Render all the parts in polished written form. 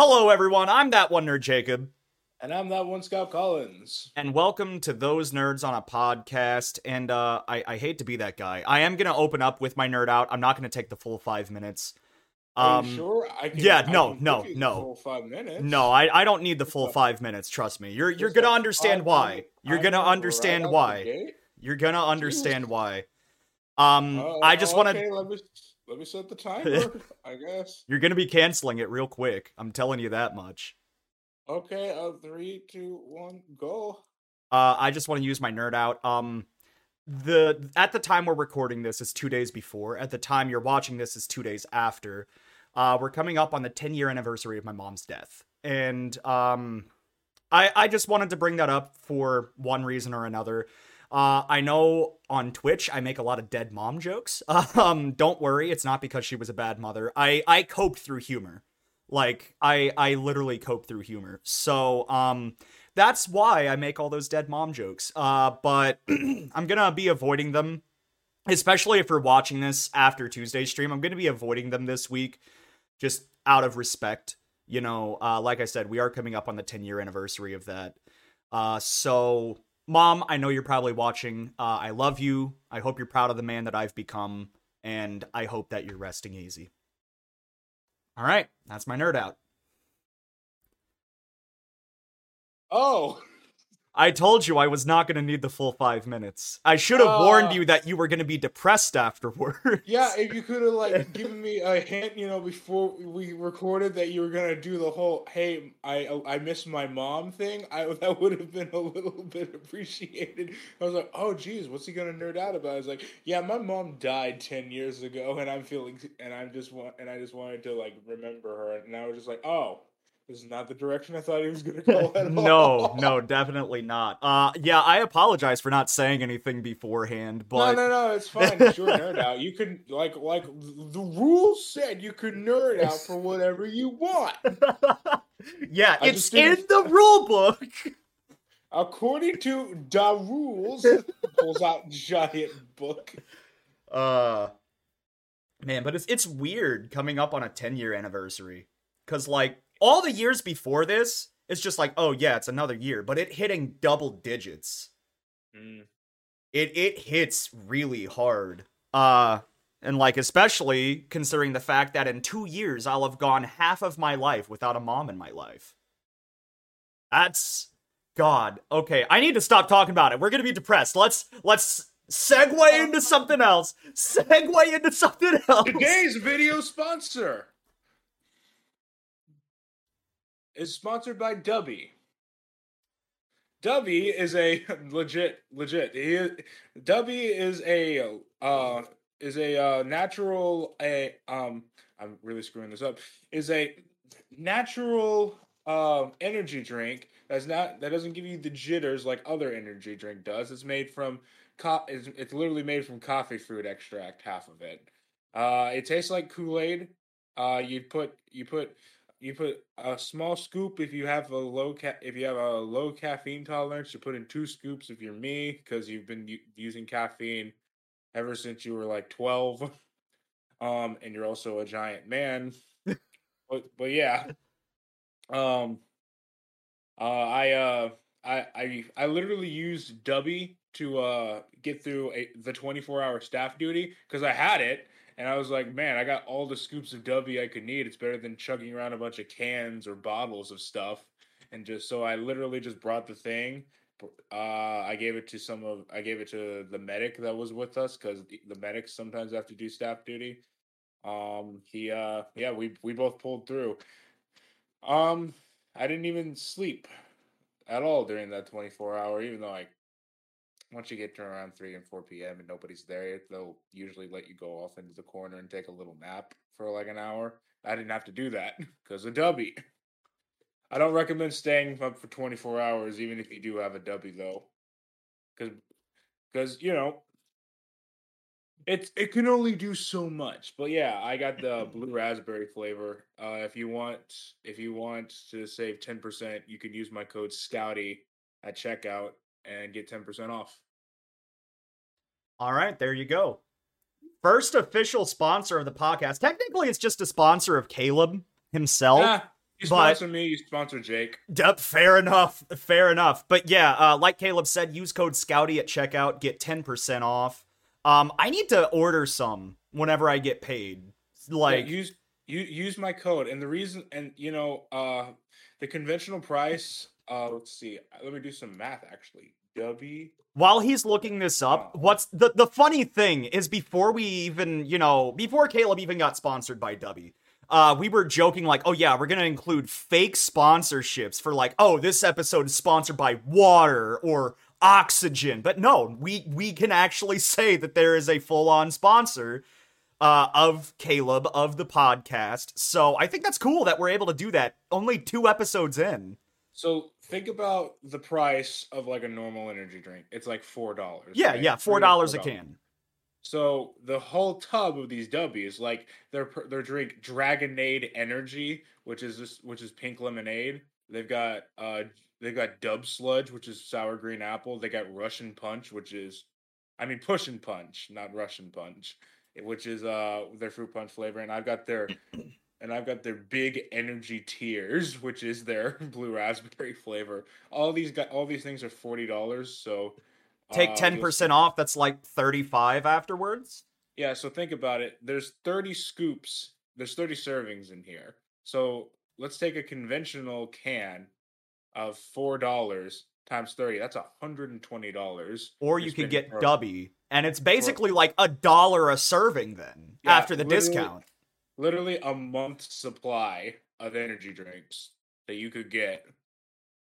Hello, everyone. I'm that one nerd, Jacob. And I'm that one Scott Collins. And welcome to Those Nerds on a Podcast. And I hate to be that guy. I am going to open up with my nerd out. I'm not going to take the full 5 minutes. Are you sure? I can. The full 5 minutes. No, I don't need the full 5 minutes. Trust me. You're going to understand why. You're going to understand why. You're going to understand why. I just want to... Okay, let me set the timer, I guess. You're going to be canceling it real quick. I'm telling you that much. Okay, 3, 2, 1, go. I just want to use my nerd out. At the time we're recording this is 2 days before. At the time you're watching this is 2 days after. We're coming up on the 10-year anniversary of my mom's death. And I just wanted to bring that up for one reason or another. I know on Twitch, I make a lot of dead mom jokes. Don't worry. It's not because she was a bad mother. I coped through humor. Like I literally coped through humor. So, that's why I make all those dead mom jokes. But I'm going to be avoiding them, especially if you're watching this after Tuesday's stream. I'm going to be avoiding them this week just out of respect. You know, like I said, we are coming up on the 10-year anniversary of that. So Mom, I know you're probably watching. I love you. I hope you're proud of the man that I've become, and I hope that you're resting easy. All right, that's my nerd out. Oh. I told you I was not going to need the full 5 minutes. I should have warned you that you were going to be depressed afterwards. Yeah, if you could have, like, given me a hint, you know, before we recorded that you were going to do the whole, hey, I miss my mom thing, that would have been a little bit appreciated. I was like, oh, geez, what's he going to nerd out about? I was like, yeah, my mom died 10 years ago, and I just wanted to, like, remember her. And I was just like, oh. This is not the direction I thought he was going to go at all. No, definitely not. Yeah, I apologize for not saying anything beforehand. But... No, it's fine. It's your nerd out. You can, like the rules said, you could nerd out for whatever you want. Yeah, it's in the rule book. According to the rules, pulls out giant book. Man, but it's weird coming up on a 10-year anniversary. Because, like, all the years before this, it's just like, oh yeah, it's another year, but it hitting double digits. Mm. It hits really hard. And like, especially considering the fact that in 2 years, I'll have gone half of my life without a mom in my life. That's God. Okay. I need to stop talking about it. We're going to be depressed. Let's segue into something else. Today's video sponsor is sponsored by Dubby. Dubby is a legit. Dubby is a natural I'm really screwing this up. Is a natural energy drink that doesn't give you the jitters like other energy drink does. It's made from it's literally made from coffee fruit extract, half of it. It tastes like Kool-Aid. You put a small scoop if you have a low caffeine tolerance. You put in 2 scoops if you're me, because you've been using caffeine ever since you were like 12, and you're also a giant man. but yeah, I literally used Dubby to get through the 24-hour staff duty because I had it. And I was like, man, I got all the scoops of Dubby I could need. It's better than chugging around a bunch of cans or bottles of stuff. And just so I literally just brought the thing. I gave it to the medic that was with us because the medics sometimes have to do staff duty. We both pulled through. I didn't even sleep at all during that 24-hour, even though once you get to around 3 and 4 p.m. and nobody's there, they'll usually let you go off into the corner and take a little nap for like an hour. I didn't have to do that because of Dubby. I don't recommend staying up for 24 hours, even if you do have a Dubby, though. Because, you know, it can only do so much. But, yeah, I got the blue raspberry flavor. If you want to save 10%, you can use my code SCOUTY at checkout and get 10% off. All right, there you go. First official sponsor of the podcast. Technically, it's just a sponsor of Caleb himself. You sponsor me, you sponsor Jake. Fair enough. But yeah, like Caleb said, use code SCOUTY at checkout, get 10% off. I need to order some whenever I get paid. Like yeah, use my code. And the reason, and you know, the conventional price, let's see, let me do some math actually. Dubby. While he's looking this up, what's the funny thing is before we even, you know, before Caleb even got sponsored by Dubby, we were joking like, oh yeah, we're going to include fake sponsorships for like, oh, this episode is sponsored by water or oxygen. But no, we can actually say that there is a full-on sponsor of Caleb, of the podcast. So I think that's cool that we're able to do that only 2 episodes in. So think about the price of like a normal energy drink. It's like $4. Yeah, right? Yeah, $4 a can. So the whole tub of these W's, like their drink Dragonade Energy, which is pink lemonade. They've got Dub Sludge, which is sour green apple. They got Russian Punch, which is, I mean, Pushin' Punch, not Russian Punch, which is their fruit punch flavor. And I've got their Big Energy Tears, which is their blue raspberry flavor. All these things are $40. So. Take 10% off, that's like 35 afterwards. Yeah, so think about it. There's 30 scoops. There's 30 servings in here. So let's take a conventional can of $4 times 30. That's $120. Or you could get Dubby, and it's basically like $1 a serving then, yeah, after the discount. Literally a month's supply of energy drinks that you could get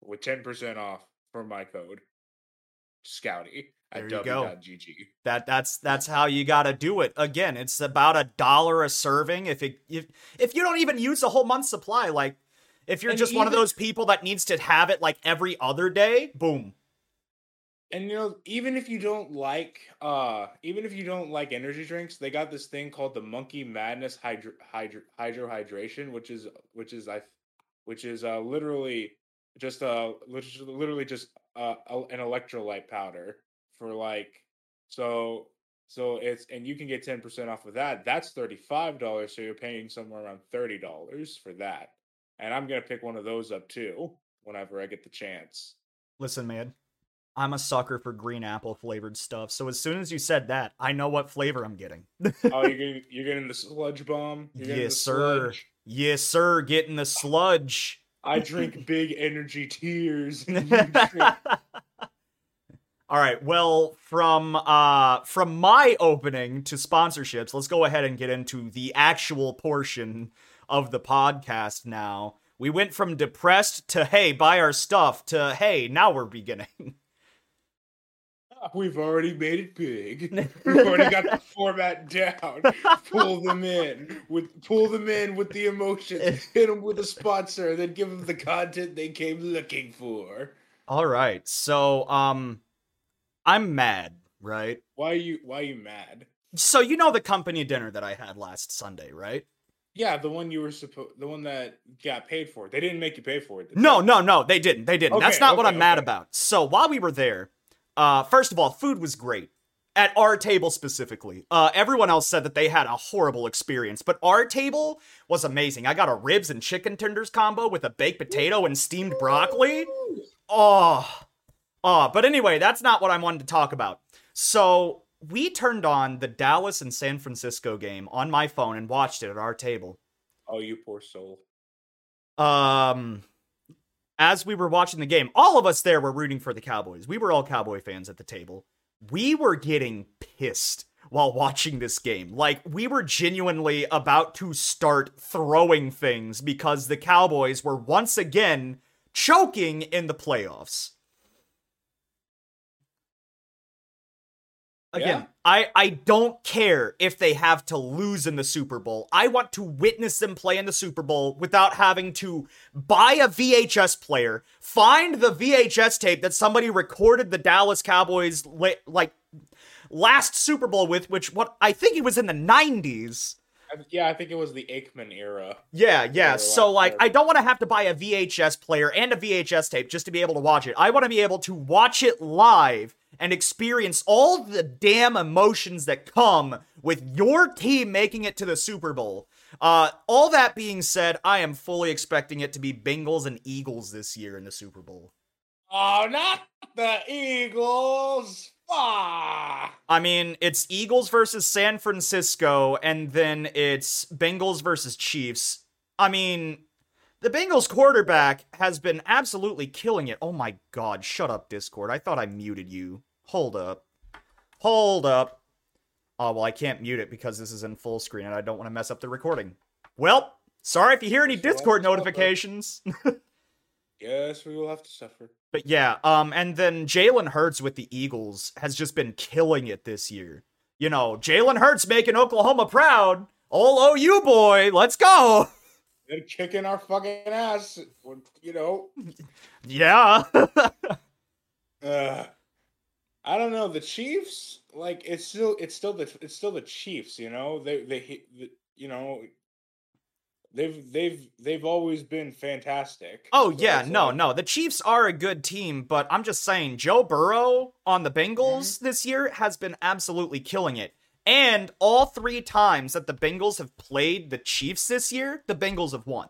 with 10% off for my code. Scouty at w.gg. That's how you gotta do it. Again, it's about $1 a serving. If you don't even use a whole month's supply, like if you're just one of those people that needs to have it like every other day, boom. And you know, even if you don't like energy drinks, they got this thing called the Monkey Madness hydration, which is literally just an electrolyte powder for like, so it's, and you can get 10% off with that. That's $35. So you're paying somewhere around $30 for that. And I'm going to pick one of those up too, whenever I get the chance. Listen, man, I'm a sucker for green apple flavored stuff. So as soon as you said that, I know what flavor I'm getting. Oh, you're getting the sludge bomb. Yes, sir. Sludge. Yes, sir. Getting the sludge. I drink Big Energy Tears. All right. Well, from my opening to sponsorships, let's go ahead and get into the actual portion of the podcast now. We went from depressed to, hey, buy our stuff, to, hey, now we're beginning. We've already made it big. We've already got the format down. Pull them in with the emotions. Hit them with a sponsor. Then give them the content they came looking for. All right. So, I'm mad, right? Why are you mad? So you know the company dinner that I had last Sunday, right? Yeah, the one you were the one that got paid for. They didn't make you pay for it. No, they didn't. Okay, that's not what I'm mad about. So while we were there. First of all, food was great. At our table specifically. Everyone else said that they had a horrible experience, but our table was amazing. I got a ribs and chicken tenders combo with a baked potato and steamed broccoli. Oh, but anyway, that's not what I wanted to talk about. So we turned on the Dallas and San Francisco game on my phone and watched it at our table. Oh, you poor soul. As we were watching the game, all of us there were rooting for the Cowboys. We were all Cowboy fans at the table. We were getting pissed while watching this game. Like, we were genuinely about to start throwing things because the Cowboys were once again choking in the playoffs. Again, yeah. I don't care if they have to lose in the Super Bowl. I want to witness them play in the Super Bowl without having to buy a VHS player, find the VHS tape that somebody recorded the Dallas Cowboys last Super Bowl with, which I think it was in the 90s. Yeah, I think it was the Aikman era. Yeah. So, I don't want to have to buy a VHS player and a VHS tape just to be able to watch it. I want to be able to watch it live and experience all the damn emotions that come with your team making it to the Super Bowl. All that being said, I am fully expecting it to be Bengals and Eagles this year in the Super Bowl. Oh, not the Eagles. Ah. I mean, it's Eagles versus San Francisco, and then it's Bengals versus Chiefs. I mean, the Bengals quarterback has been absolutely killing it. Oh my god, shut up, Discord. I thought I muted you. Hold up. Oh, well, I can't mute it because this is in full screen, and I don't want to mess up the recording. Well, sorry if you hear any Discord notifications. Yes, we will have to suffer. But yeah, and then Jalen Hurts with the Eagles has just been killing it this year. You know, Jalen Hurts making Oklahoma proud. All OU boy, let's go. They're kicking our fucking ass, you know. Yeah. I don't know. The Chiefs, like, it's still the Chiefs. You know, they you know. They've always been fantastic. Oh, so yeah. No. The Chiefs are a good team, but I'm just saying Joe Burrow on the Bengals this year has been absolutely killing it. And all three times that the Bengals have played the Chiefs this year, the Bengals have won.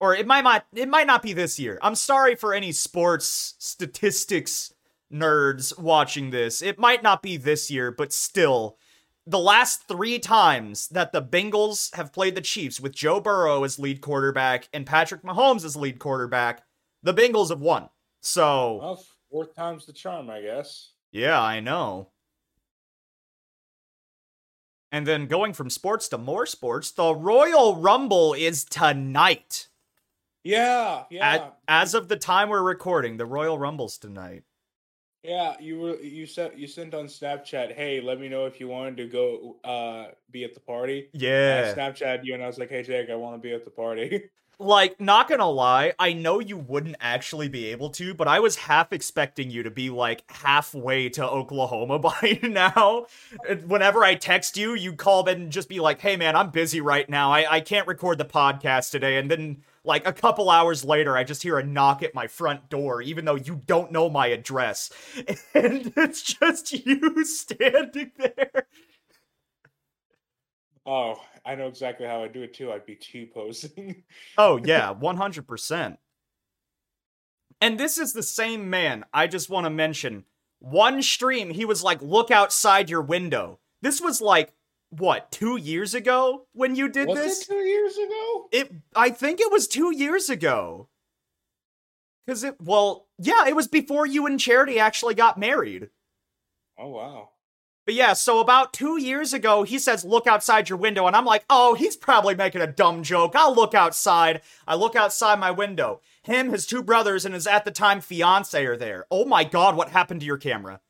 Or it might not be this year. I'm sorry for any sports statistics nerds watching this. It might not be this year, but still, the last three times that the Bengals have played the Chiefs with Joe Burrow as lead quarterback and Patrick Mahomes as lead quarterback, the Bengals have won. So, well, fourth time's the charm, I guess. Yeah, I know. And then going from sports to more sports, the Royal Rumble is tonight. Yeah. As of the time we're recording, the Royal Rumble's tonight. Yeah, you sent on Snapchat, hey, let me know if you wanted to go be at the party. Yeah. Snapchat you and I was like, hey, Jake, I want to be at the party. Like, not gonna lie, I know you wouldn't actually be able to, but I was half expecting you to be, like, halfway to Oklahoma by now. Whenever I text you, you call and just be like, hey, man, I'm busy right now. I can't record the podcast today. And then, like, a couple hours later, I just hear a knock at my front door, even though you don't know my address. And it's just you standing there. Oh, I know exactly how I do it, too. I'd be T-posing. Oh, yeah, 100%. And this is the same man. I just want to mention, one stream, he was like, look outside your window. This was like, what, 2 years ago when you did this? Was it 2 years ago? I think it was 2 years ago. Because it was before you and Charity actually got married. Oh, wow. But yeah, so about 2 years ago, he says, look outside your window. And I'm like, oh, he's probably making a dumb joke. I'll look outside. I look outside my window. Him, his two brothers, and his at the time fiance are there. Oh my God, what happened to your camera?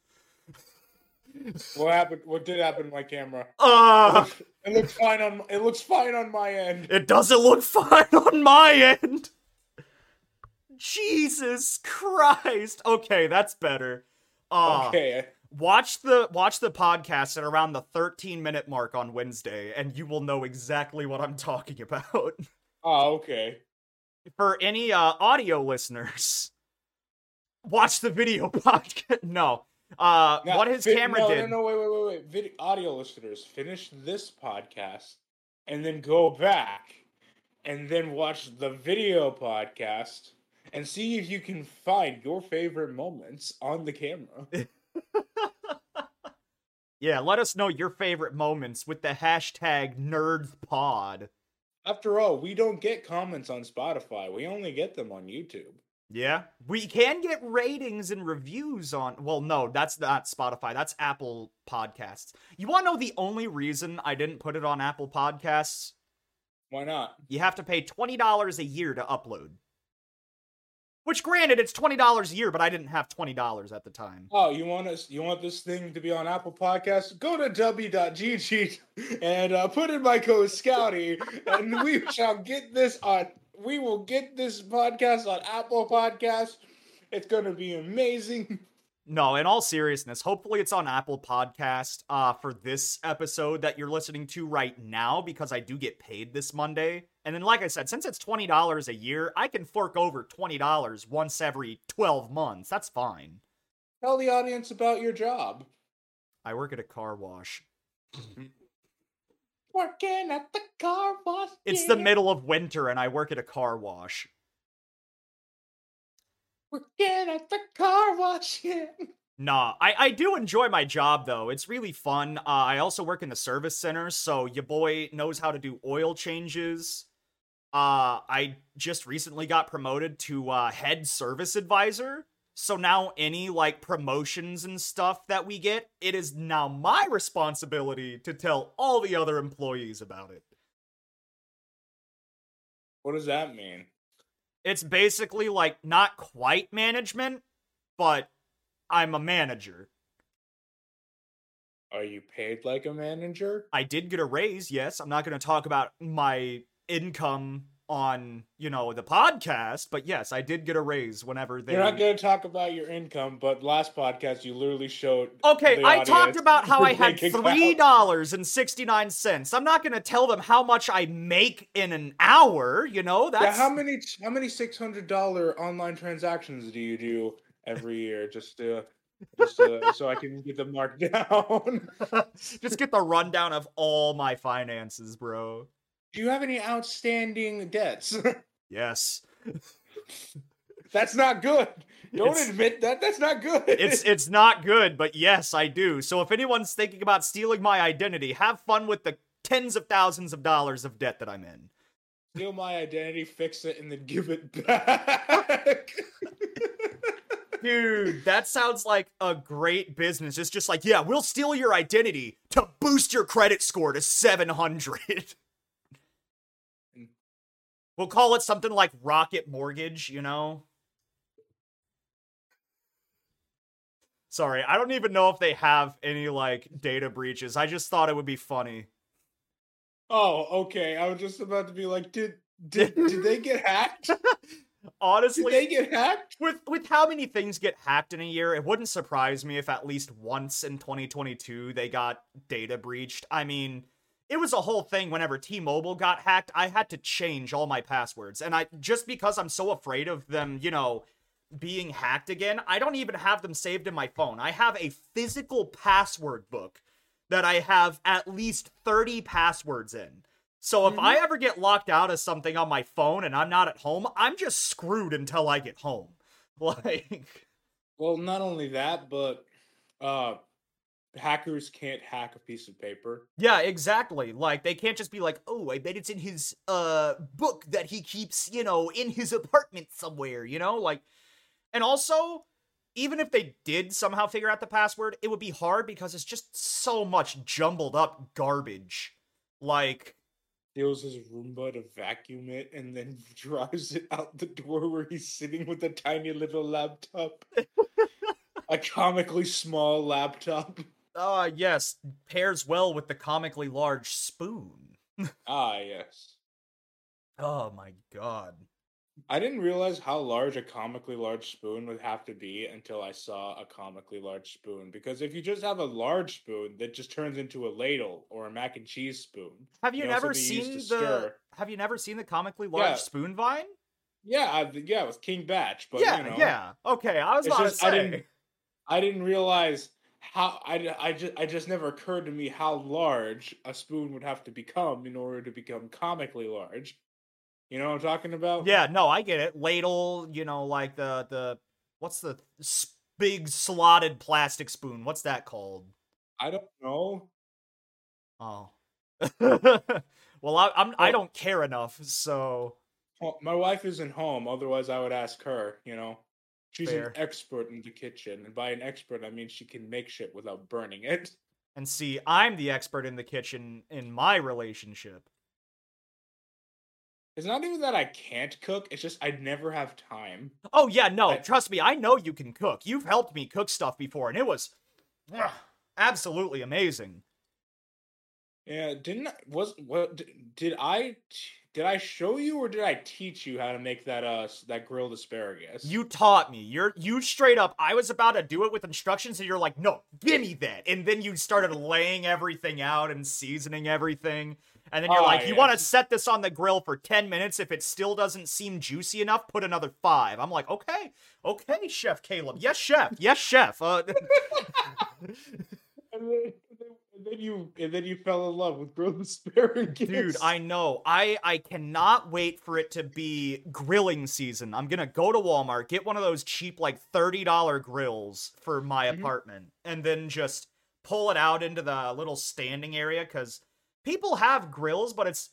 What happened? What did happen to my camera? It looks fine on my end. It doesn't look fine on my end. Jesus Christ. Okay, that's better. Okay. Watch the podcast at around the 13-minute mark on Wednesday, and you will know exactly what I'm talking about. Oh, okay. For any audio listeners, watch the video podcast. No. What his camera did. No, wait. Audio listeners, finish this podcast and then go back and then watch the video podcast and see if you can find your favorite moments on the camera. Yeah, let us know your favorite moments with the hashtag NerdPod. After all, we don't get comments on Spotify. We only get them on YouTube. Yeah, we can get ratings and reviews on... Well, no, that's not Spotify. That's Apple Podcasts. You want to know the only reason I didn't put it on Apple Podcasts? Why not? You have to pay $20 a year to upload. Which, granted, it's $20 a year, but I didn't have $20 at the time. Oh, you want this thing to be on Apple Podcasts? Go to w.gg and put in my code Scouty, and we will get this podcast on Apple Podcasts. It's going to be amazing. No, in all seriousness, hopefully it's on Apple Podcasts for this episode that you're listening to right now, because I do get paid this Monday. And then, like I said, since it's $20 a year, I can fork over $20 once every 12 months. That's fine. Tell the audience about your job. I work at a car wash. Working at the car wash. Yeah. It's the middle of winter and I work at a car wash. Working at the car wash. Yeah. Nah, I do enjoy my job, though. It's really fun. I also work in the service center, so your boy knows how to do oil changes. I just recently got promoted to head service advisor. So now any, like, promotions and stuff that we get, it is now my responsibility to tell all the other employees about it. What does that mean? It's basically, like, not quite management, but I'm a manager. Are you paid like a manager? I did get a raise, yes. I'm not going to talk about my income on, you know, the podcast, but yes, I did get a raise whenever they... You're not going to talk about your income, but last podcast you literally showed... Okay, I talked about how I had $3.69. I'm not going to tell them how much I make in an hour, you know? That's... Yeah, how many $600 online transactions do you do every year just to so I can get the markdown? Just get the rundown of all my finances, bro. Do you have any outstanding debts? Yes. That's not good. Don't admit that. That's not good. It's not good, but yes, I do. So if anyone's thinking about stealing my identity, have fun with the tens of thousands of dollars of debt that I'm in. Steal my identity, fix it, and then give it back. Dude, that sounds like a great business. It's just like, yeah, we'll steal your identity to boost your credit score to 700. We'll call it something like Rocket Mortgage, you know? Sorry, I don't even know if they have any, like, data breaches. I just thought it would be funny. Oh, okay. I was just about to be like, did they get hacked? Honestly. Did they get hacked? With how many things get hacked in a year, it wouldn't surprise me if at least once in 2022 they got data breached. I mean... It was a whole thing whenever T-Mobile got hacked. I had to change all my passwords. And I just because I'm so afraid of them, you know, being hacked again, I don't even have them saved in my phone. I have a physical password book that I have at least 30 passwords in. So if I ever get locked out of something on my phone and I'm not at home, I'm just screwed until I get home. Like, well, not only that, but hackers can't hack a piece of paper. Yeah, exactly. Like, they can't just be like, oh, I bet it's in his book that he keeps, you know, in his apartment somewhere, you know? Like, and also, even if they did somehow figure out the password, it would be hard because it's just so much jumbled up garbage. Like... Steals his Roomba to vacuum it and then drives it out the door where he's sitting with a tiny little laptop. A comically small laptop. Yes. Pairs well with the comically large spoon. Yes. Oh, my God. I didn't realize how large a comically large spoon would have to be until I saw a comically large spoon. Because if you just have a large spoon, that just turns into a ladle or a mac and cheese spoon. Have you never seen the comically large spoon vine? Yeah, with King Batch. But, yeah, you know, yeah. Okay, I was about to say. I didn't realize how I just never occurred to me how large a spoon would have to become in order to become comically large. You know what I'm talking about? Yeah, no, I get it. Ladle, you know, like the what's the big slotted plastic spoon? What's that called? I don't know. Oh. Well, I don't care enough, so. Well, my wife isn't home, otherwise I would ask her, you know. She's an expert in the kitchen, and by an expert, I mean she can make shit without burning it. And see, I'm the expert in the kitchen in my relationship. It's not even that I can't cook, it's just I never have time. Oh yeah, no, trust me, I know you can cook. You've helped me cook stuff before, and it was absolutely amazing. Yeah, did I show you or did I teach you how to make that grilled asparagus? You taught me. You straight up, I was about to do it with instructions and you're like, no, give me that. And then you started laying everything out and seasoning everything. And then you're you want to set this on the grill for 10 minutes. If it still doesn't seem juicy enough, put another 5. I'm like, okay, Chef Caleb. Yes, Chef. Yes, Chef. And then you fell in love with grilled asparagus. Dude, I know. I cannot wait for it to be grilling season. I'm gonna go to Walmart, get one of those cheap like $30 grills for my apartment, and then just pull it out into the little standing area, because people have grills, but it's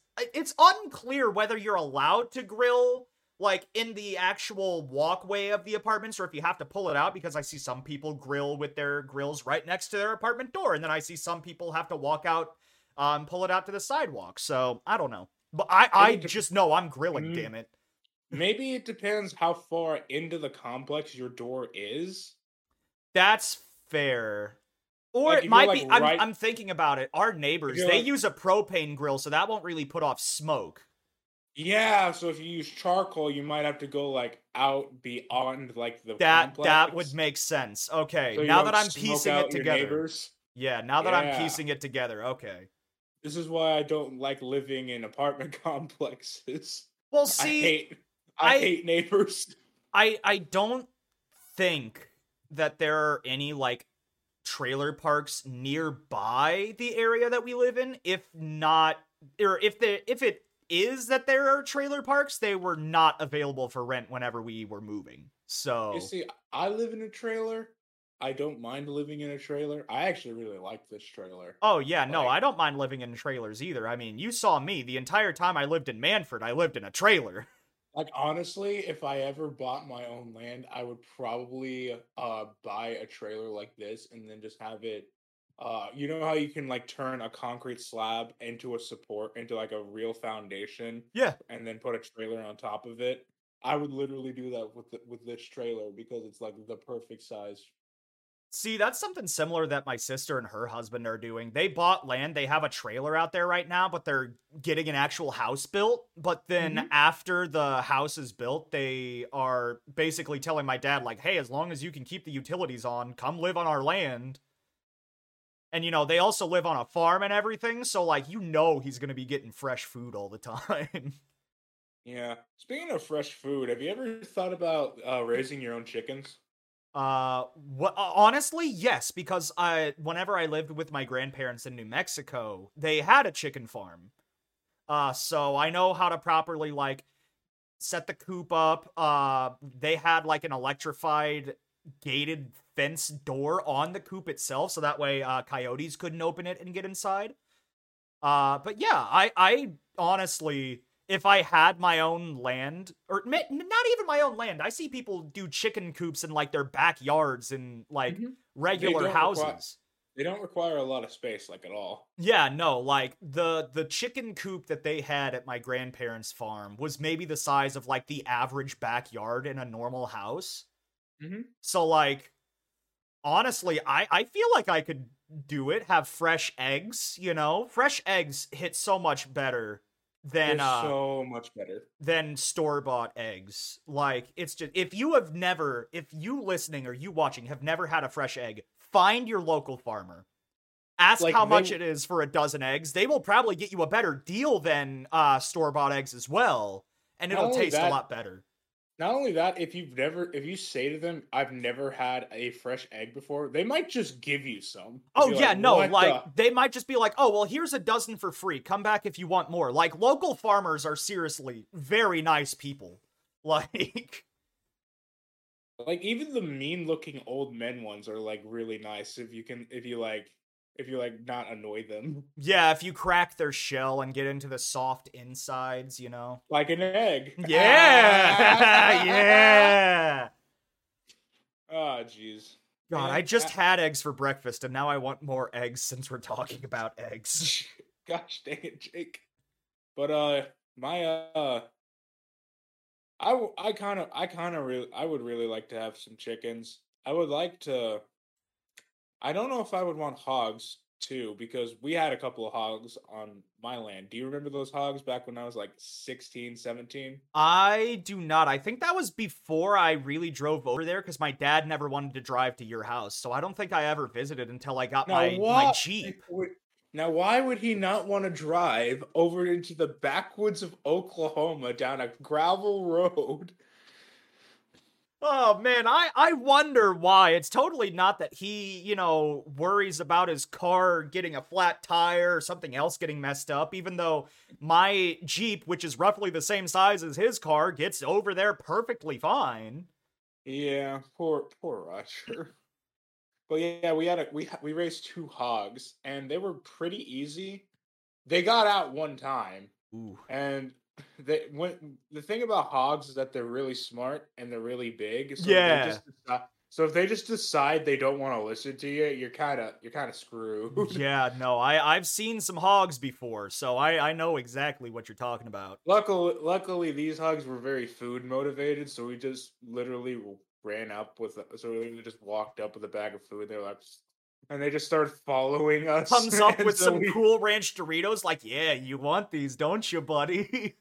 unclear whether you're allowed to grill like in the actual walkway of the apartments, or if you have to pull it out, because I see some people grill with their grills right next to their apartment door, and then I see some people have to walk out, pull it out to the sidewalk. So I don't know, but I just know I'm grilling. Damn it. Maybe it depends how far into the complex your door is. That's fair. Or like, it might be, like, I'm thinking about it. Our neighbors, they use a propane grill, so that won't really put off smoke. Yeah, so if you use charcoal, you might have to go like out beyond like the complex. That would make sense. Okay, so now that I'm piecing it together. Yeah, now that I'm piecing it together. Okay. This is why I don't like living in apartment complexes. Well, see, I hate neighbors. I don't think that there are any like trailer parks nearby the area that we live in. If not, or if it is that there are trailer parks, they were not available for rent whenever we were moving. So you see, I live in a trailer. I don't mind living in a trailer. I actually really like this trailer. Oh yeah, like, no, I don't mind living in trailers either. I mean, you saw me the entire time I lived in Manford, I lived in a trailer. Like, honestly, if I ever bought my own land, I would probably buy a trailer like this and then just have it. You know how you can like turn a concrete slab into a support, into like a real foundation? Yeah. And then put a trailer on top of it? I would literally do that with this trailer, because it's like the perfect size. See, that's something similar that my sister and her husband are doing. They bought land. They have a trailer out there right now, but they're getting an actual house built. But then after the house is built, they are basically telling my dad, like, hey, as long as you can keep the utilities on, come live on our land. And, you know, they also live on a farm and everything. So, like, you know, he's going to be getting fresh food all the time. Yeah. Speaking of fresh food, have you ever thought about raising your own chickens? Honestly, yes. Because whenever I lived with my grandparents in New Mexico, they had a chicken farm. So I know how to properly, like, set the coop up. They had, like, an electrified gated fence door on the coop itself, so that way coyotes couldn't open it and get inside. But yeah, I honestly, if I had my own land, or not even my own land, I see people do chicken coops in like their backyards and like regular houses. They don't require a lot of space, like, at all. Yeah, no, like, the chicken coop that they had at my grandparents' farm was maybe the size of like the average backyard in a normal house. So, like, honestly, I feel like I could do it. Have fresh eggs, you know? Fresh eggs hit so much better than store-bought eggs. Like, it's just, if you listening or you watching have never had a fresh egg, find your local farmer. Ask like how much it is for a dozen eggs. They will probably get you a better deal than store-bought eggs as well, and it'll taste a lot better. Not only that, if you say to them, I've never had a fresh egg before, they might just give you some. Oh, yeah, like, no, like, they might just be like, oh, well, here's a dozen for free. Come back if you want more. Like, local farmers are seriously very nice people. Like, even the mean-looking old men ones are, like, really nice if you not annoy them. Yeah, if you crack their shell and get into the soft insides, you know. Like an egg. Yeah! Yeah! Oh, jeez. God, I just had eggs for breakfast, and now I want more eggs since we're talking about eggs. Gosh dang it, Jake. But, I would really like to have some chickens. I would like to... I don't know if I would want hogs, too, because we had a couple of hogs on my land. Do you remember those hogs back when I was, like, 16, 17? I do not. I think that was before I really drove over there, because my dad never wanted to drive to your house, so I don't think I ever visited until I got my Jeep. Now, why would he not want to drive over into the backwoods of Oklahoma down a gravel road? Oh, man, I wonder why. It's totally not that he, you know, worries about his car getting a flat tire or something else getting messed up, even though my Jeep, which is roughly the same size as his car, gets over there perfectly fine. Yeah, poor Roger. But yeah, we raised two hogs, and they were pretty easy. They got out one time. Ooh. And the thing about hogs is that they're really smart and they're really big. So yeah. If they just decide they don't want to listen to you, you're kind of screwed. Yeah, no, I've seen some hogs before, so I know exactly what you're talking about. Luckily, these hogs were very food motivated, so we just literally ran up with. So we just walked up with a bag of food. They're like. And they just started following us. Comes up with some cool ranch Doritos. Like, yeah, you want these, don't you, buddy?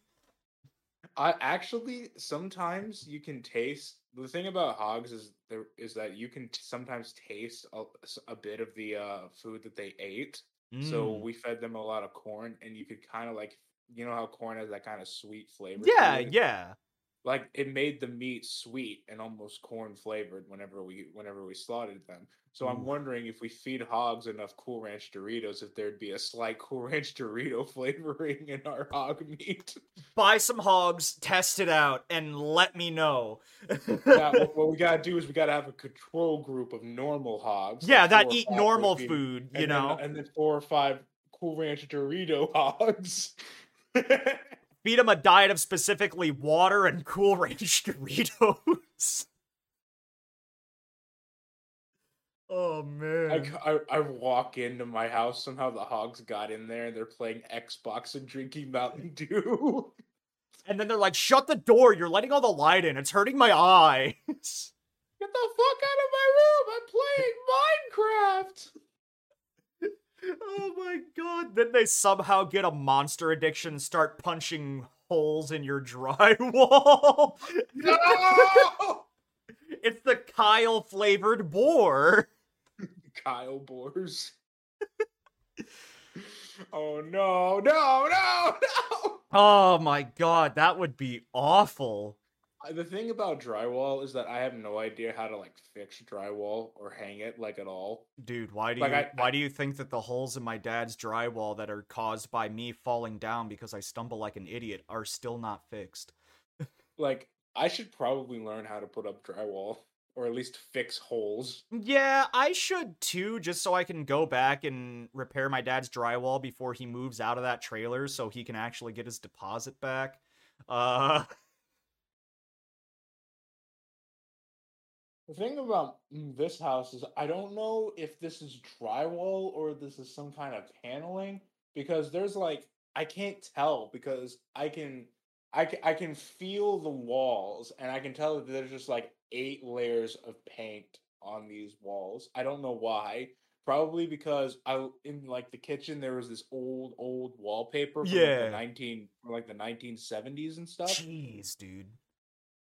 I actually, sometimes you can taste. The thing about hogs is that you can sometimes taste a bit of the food that they ate. Mm. So we fed them a lot of corn, and you could kind of like, you know how corn has that kind of sweet flavor. Yeah, yeah. Like, it made the meat sweet and almost corn-flavored whenever we slaughtered them. So I'm wondering if we feed hogs enough Cool Ranch Doritos, if there'd be a slight Cool Ranch Dorito flavoring in our hog meat. Buy some hogs, test it out, and let me know. Yeah, what we gotta do is we gotta have a control group of normal hogs. Yeah, that eat normal food, you know. And then 4 or 5 Cool Ranch Dorito hogs. Feed him a diet of specifically water and Cool Ranch Doritos. Oh, man. I walk into my house. Somehow the hogs got in there. They're playing Xbox and drinking Mountain Dew. And then they're like, shut the door. You're letting all the light in. It's hurting my eyes. Get the fuck out of my room. I'm playing Minecraft. Oh my god, then they somehow get a monster addiction and start punching holes in your drywall. No! It's the Kyle-flavored boar. Kyle boars. Oh no, no, no, no! Oh my god, that would be awful. The thing about drywall is that I have no idea how to like fix drywall or hang it like at all. Dude, why do you think that the holes in my dad's drywall that are caused by me falling down because I stumble like an idiot are still not fixed? Like, I should probably learn how to put up drywall or at least fix holes. Yeah, I should too, just so I can go back and repair my dad's drywall before he moves out of that trailer so he can actually get his deposit back. The thing about this house is I don't know if this is drywall or this is some kind of paneling, because there's like, I can't tell because I can feel the walls and I can tell that there's just like 8 layers of paint on these walls. I don't know why. Probably because in like the kitchen there was this old wallpaper from like the 1970s and stuff. Jeez, dude.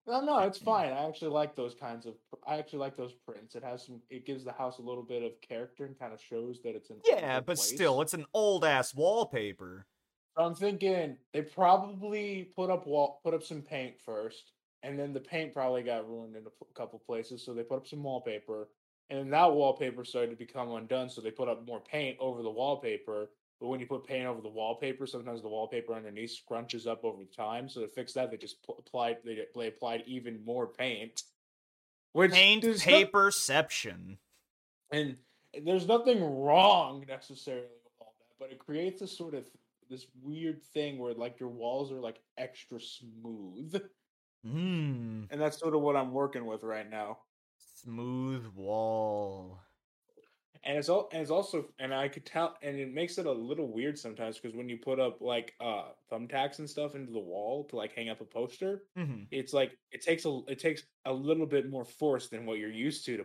No, it's fine. I actually like those kinds of prints. It has it gives the house a little bit of character and kind of shows that it's an place. Still, it's an old ass wallpaper. I'm thinking they probably put up some paint first, and then the paint probably got ruined in a couple places, so they put up some wallpaper, and then that wallpaper started to become undone, so they put up more paint over the wallpaper. But when you put paint over the wallpaper, sometimes the wallpaper underneath scrunches up over time. So to fix that, they just applied even more paint. Which paint paperception. And there's nothing wrong necessarily with all that, but it creates a sort of this weird thing where like your walls are like extra smooth. Mm. And that's sort of what I'm working with right now. Smooth wall. And it's also, I could tell, and it makes it a little weird sometimes because when you put up like thumbtacks and stuff into the wall to like hang up a poster, mm-hmm. It's like it takes a little bit more force than what you're used to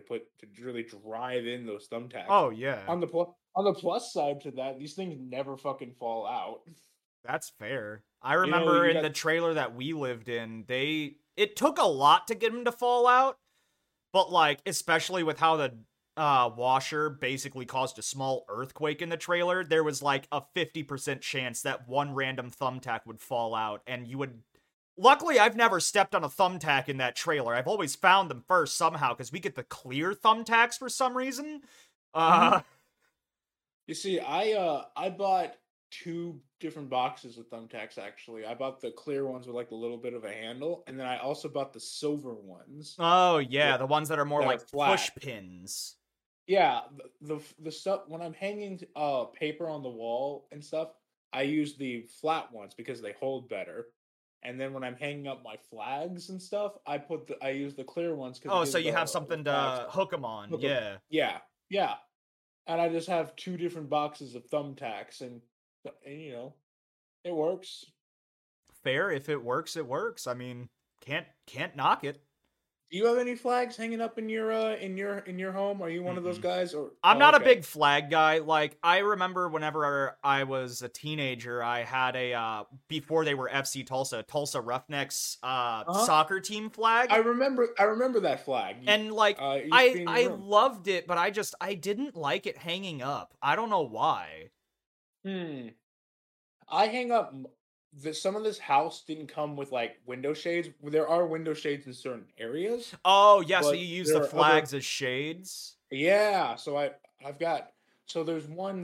really drive in those thumbtacks. Oh yeah. On the plus side to that, these things never fucking fall out. That's fair. I remember the trailer that we lived in, it took a lot to get them to fall out, but like especially with how the washer basically caused a small earthquake in the trailer, there was like a 50% chance that one random thumbtack would fall out and you would Luckily, I've never stepped on a thumbtack in that trailer. I've always found them first somehow, because we get the clear thumbtacks for some reason. You see, I bought two different boxes with thumbtacks, actually. I bought the clear ones with, like, a little bit of a handle, and then I also bought the silver ones. Oh, yeah, the ones that are more that like push pins. Yeah, the stuff, when I'm hanging paper on the wall and stuff, I use the flat ones because they hold better. And then when I'm hanging up my flags and stuff, I use the clear ones. Oh, so you have something to hook them on. Yeah. Yeah. Yeah. And I just have two different boxes of thumbtacks, and you know, it works. Fair. If it works, it works. I mean, can't knock it. Do you have any flags hanging up in your home? Are you one of those guys? Or I'm not a big flag guy. Like, I remember whenever I was a teenager, I had a before they were FC Tulsa Roughnecks soccer team flag. I remember that flag. And like I loved it, but I didn't like it hanging up. I don't know why. I hang up. Some of this house didn't come with, like, window shades. There are window shades in certain areas. Oh, yeah, so you use the flags as shades? Yeah, so I've got... So there's one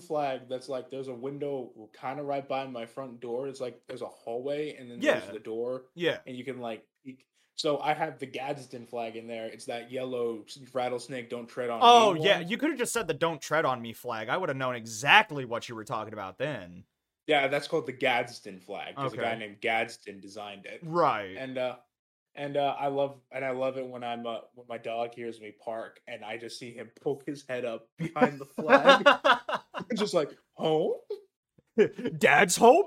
flag that's, like, there's a window kind of right by my front door. It's, like, there's a hallway, and then there's the door. Yeah. And you can, like... So I have the Gadsden flag in there. It's that yellow rattlesnake, don't tread on me. Oh, yeah, you could have just said the don't tread on me flag. I would have known exactly what you were talking about then. Yeah, that's called the Gadsden flag because a guy named Gadsden designed it. Right. And I love it when I'm when my dog hears me bark and I just see him poke his head up behind the flag, just like home, Dad's home.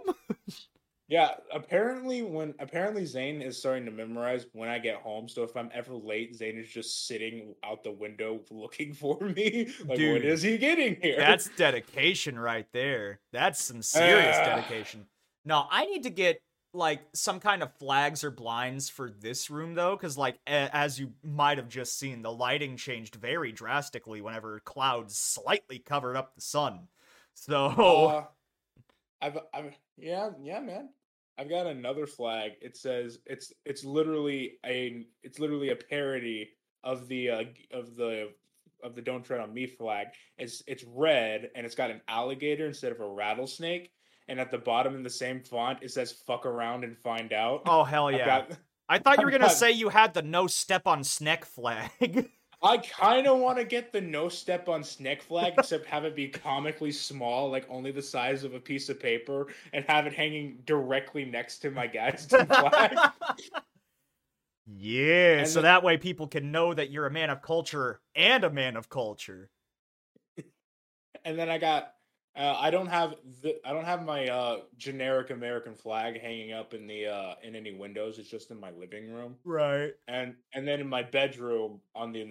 Yeah, apparently Zane is starting to memorize when I get home. So if I'm ever late, Zane is just sitting out the window looking for me. Like, dude, when is he getting here? That's dedication right there. That's some serious dedication. No, I need to get like some kind of flags or blinds for this room though, because like as you might have just seen, the lighting changed very drastically whenever clouds slightly covered up the sun. So man. I've got another flag. It says it's literally a parody of the "Don't Tread on Me" flag. It's red and it's got an alligator instead of a rattlesnake. And at the bottom in the same font, it says "Fuck around and find out." Oh hell yeah! I thought you were gonna say you had the "No Step on Sneck" flag. I kind of want to get the no step on snake flag, except have it be comically small, like only the size of a piece of paper, and have it hanging directly next to my Gadsden flag. Yeah, and so that way people can know that you're a man of culture and a man of culture. And then I got, I don't have my generic American flag hanging up in the in any windows. It's just in my living room, right? And then in my bedroom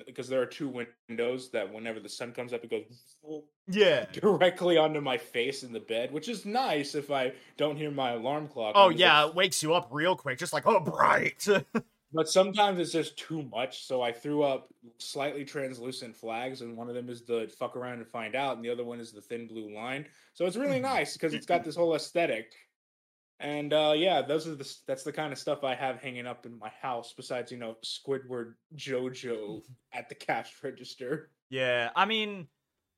because there are two windows that whenever the sun comes up, it goes directly onto my face in the bed, which is nice if I don't hear my alarm clock. Oh yeah, it wakes you up real quick, just like oh bright. But sometimes it's just too much, so I threw up slightly translucent flags, and one of them is the fuck around and find out, and the other one is the thin blue line. So it's really nice, because it's got this whole aesthetic. And, that's the kind of stuff I have hanging up in my house, besides, you know, Squidward JoJo at the cash register. Yeah, I mean,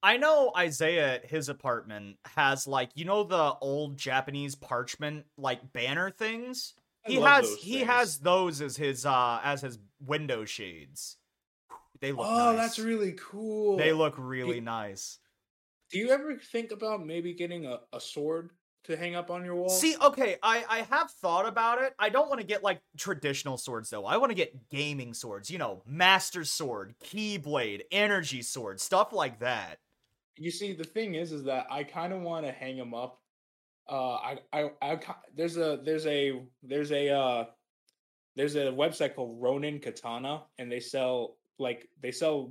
I know Isaiah at his apartment has, like, you know the old Japanese parchment, like, banner things? He has those as his window shades. They look nice. Oh, that's really cool. They look really nice. Do you ever think about maybe getting a sword to hang up on your wall? See, okay, I have thought about it. I don't want to get like traditional swords though. I want to get gaming swords, you know, master sword, keyblade, energy sword, stuff like that. You see, the thing is that I kind of want to hang them up. There's a website called Ronin Katana, and they sell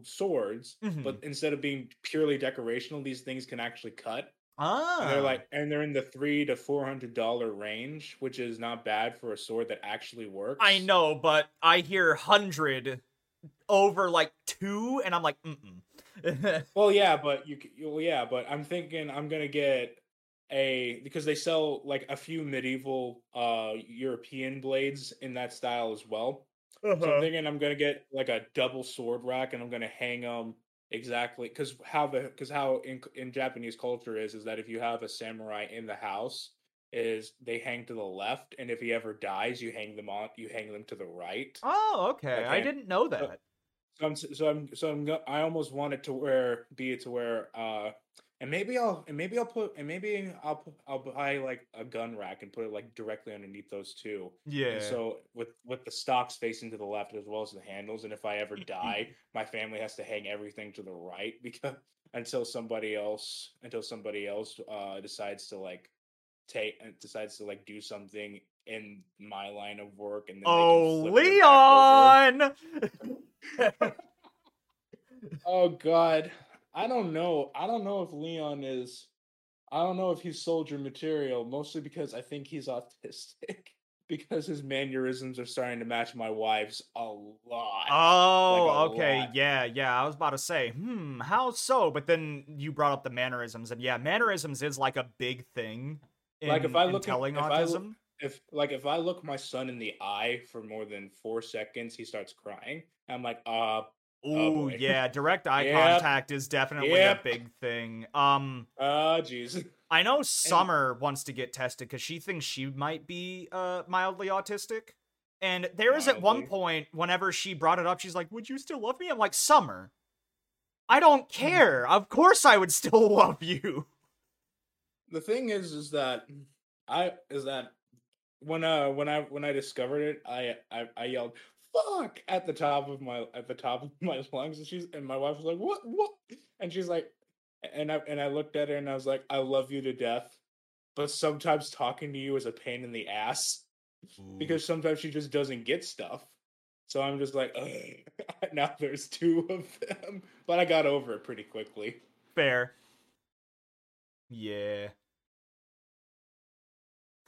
swords, but instead of being purely decorational, these things can actually cut. Ah, they're in the $300 to $400 range, which is not bad for a sword that actually works. I know, but I hear 100 over like 2, and I'm like, Well, yeah, but I'm thinking I'm gonna get because they sell like a few medieval European blades in that style as well. Uh-huh. So I'm thinking I'm gonna get like a double sword rack, and I'm gonna hang them exactly because how in Japanese culture is that if you have a samurai in the house, is they hang to the left, and if he ever dies, you hang them to the right. Oh, okay. I didn't know that. I almost want it to I'll buy like a gun rack and put it like directly underneath those two. Yeah. And so with the stocks facing to the left as well as the handles, and if I ever die, my family has to hang everything to the right because until somebody else decides to do something in my line of work, and then Leon. Oh God. I don't know if he's soldier material, mostly because I think he's autistic because his mannerisms are starting to match my wife's a lot. Oh, like okay. Lot. Yeah. I was about to say, how so? But then you brought up the mannerisms, and yeah, mannerisms is like a big thing in, like autism. If I look my son in the eye for more than 4 seconds, he starts crying. I'm like, oh yeah, direct eye contact is definitely a big thing. Jeez. I know Summer wants to get tested because she thinks she might be mildly autistic. And there is at one point, whenever she brought it up, she's like, "Would you still love me?" I'm like, "Summer, I don't care. Of course I would still love you." The thing is that when I discovered it, I yelled "fuck" at the top of my lungs, and my wife was like, what? And she's like, and I looked at her and I was like, I love you to death, but sometimes talking to you is a pain in the ass because sometimes she just doesn't get stuff. So I'm just like, ugh. Now there's two of them, but I got over it pretty quickly. Fair. Yeah.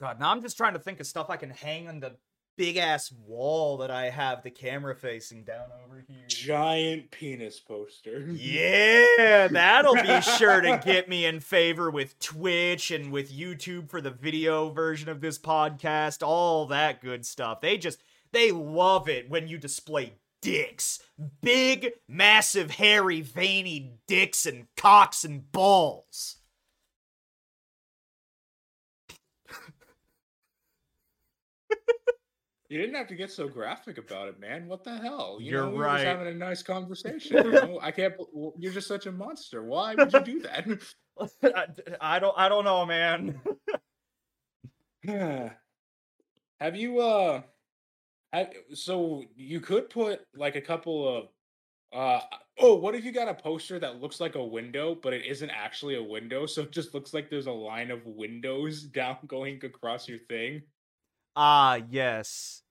God, now I'm just trying to think of stuff I can hang on the big ass wall that I have the camera facing down over here. Giant penis poster. Yeah, that'll be sure to get me in favor with Twitch and with YouTube for the video version of this podcast. All that good stuff. They love it when you display dicks. Big, massive, hairy, veiny dicks and cocks and balls. You didn't have to get so graphic about it, man. What the hell? You're right. We were just having a nice conversation. You know? You're just such a monster. Why would you do that? I don't know, man. Have you? So you could put like a couple of. What if you got a poster that looks like a window, but it isn't actually a window? So it just looks like there's a line of windows down going across your thing. Ah, yes.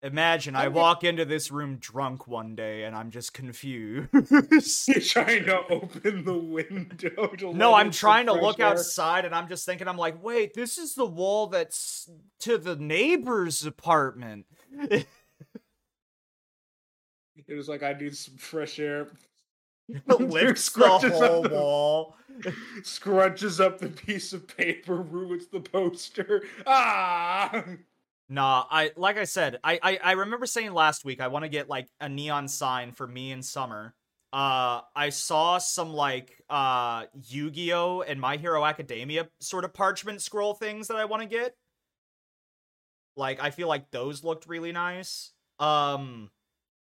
Imagine I walk into this room drunk one day and I'm just confused. You're trying to open the window. I'm trying to look outside and I'm just thinking, I'm like, wait, this is the wall that's to the neighbor's apartment. It was like, I need some fresh air. Lifts the whole wall, scrunches up the piece of paper, ruins the poster. Nah, I remember saying last week I want to get like a neon sign for me and Summer. I saw some like Yu-Gi-Oh! And My Hero Academia sort of parchment scroll things that I want to get. Like, I feel like those looked really nice. I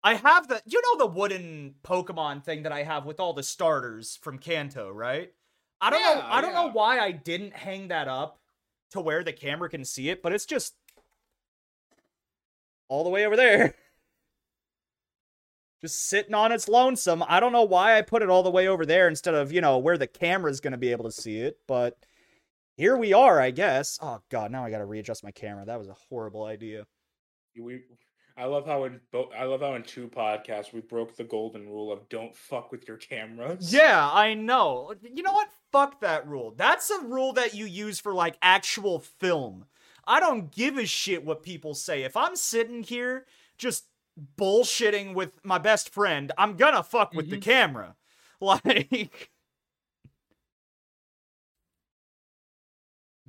have the wooden Pokemon thing that I have with all the starters from Kanto, right? I don't know why I didn't hang that up to where the camera can see it, but it's just all the way over there. Just sitting on its lonesome. I don't know why I put it all the way over there instead of, where the camera's going to be able to see it, but here we are, I guess. Oh, God, now I got to readjust my camera. That was a horrible idea. I love how in two podcasts we broke the golden rule of don't fuck with your cameras. Yeah, I know. You know what? Fuck that rule. That's a rule that you use for like actual film. I don't give a shit what people say. If I'm sitting here just bullshitting with my best friend, I'm gonna fuck with the camera. Like,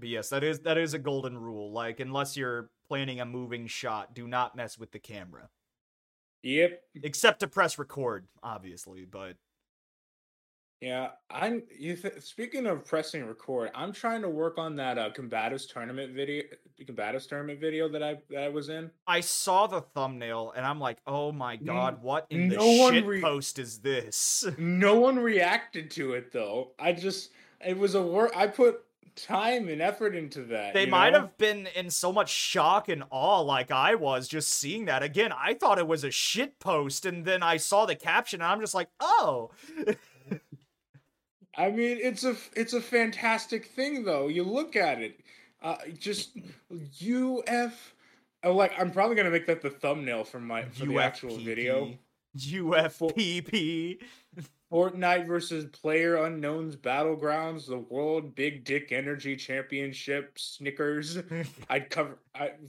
But yes, that is a golden rule. Like, unless you're planning a moving shot, do not mess with the camera. Yep. Except to press record, obviously, but... Yeah, speaking of pressing record, I'm trying to work on that combatives tournament video that I was in. I saw the thumbnail and I'm like, oh my god, what in the shit post is this? No one reacted to it though. I put time and effort into that. They might have been in so much shock and awe, like I was, just seeing that again. I thought it was a shit post, and then I saw the caption and I'm just like, oh. I mean, it's a fantastic thing, though. You look at it, just UF. Oh, like, I'm probably gonna make that the thumbnail for the actual video. UFPP. Fortnite versus Player Unknown's Battlegrounds, the World Big Dick Energy Championship, Snickers. I'd cover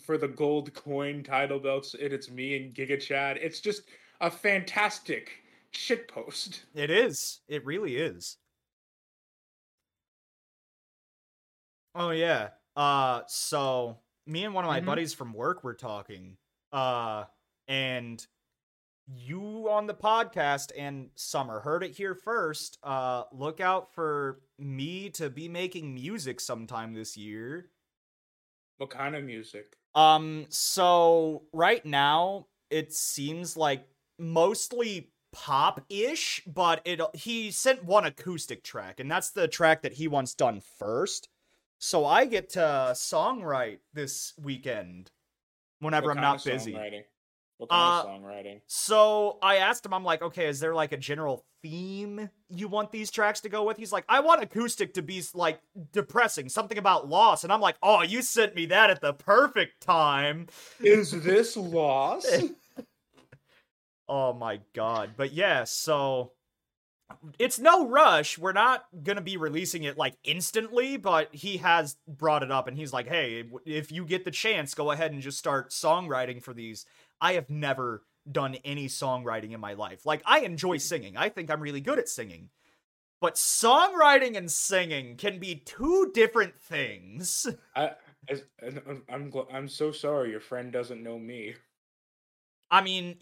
for the gold coin title belts. It's me and Giga Chad. It's just a fantastic shitpost. It is. It really is. Oh, yeah. So me and one of my buddies from work were talking, and you on the podcast and Summer heard it here first. Look out for me to be making music sometime this year. What kind of music? So right now it seems like mostly pop-ish, but he sent one acoustic track, and that's the track that he wants done first. So I get to songwrite this weekend whenever I'm not busy. What kind of songwriting? So I asked him, I'm like, okay, is there like a general theme you want these tracks to go with? He's like, I want acoustic to be like depressing, something about loss. And I'm like, oh, you sent me that at the perfect time. Is this loss? Oh my god. But yeah, so... It's no rush. We're not going to be releasing it like instantly, but he has brought it up and he's like, hey, if you get the chance, go ahead and just start songwriting for these. I have never done any songwriting in my life. Like, I enjoy singing. I think I'm really good at singing. But songwriting and singing can be two different things. I'm so sorry your friend doesn't know me. I mean,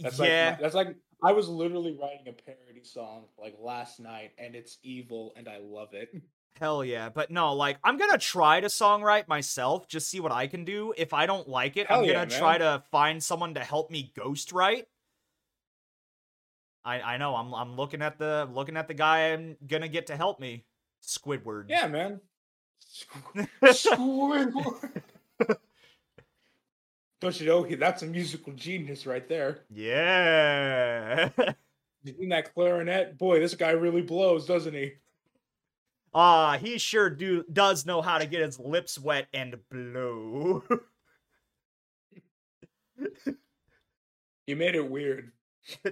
I was literally writing a parody song like last night, and it's evil, and I love it. Hell yeah. But no, like, I'm going to try to songwrite myself, just see what I can do. If I don't like it, I'm going to try to find someone to help me ghostwrite. I know, I'm looking at the guy I'm going to get to help me. Squidward. Yeah, man. Squidward. Don't you know, that's a musical genius right there. Yeah. In that clarinet, boy, this guy really blows, doesn't he? He sure does know how to get his lips wet and blow. You made it weird.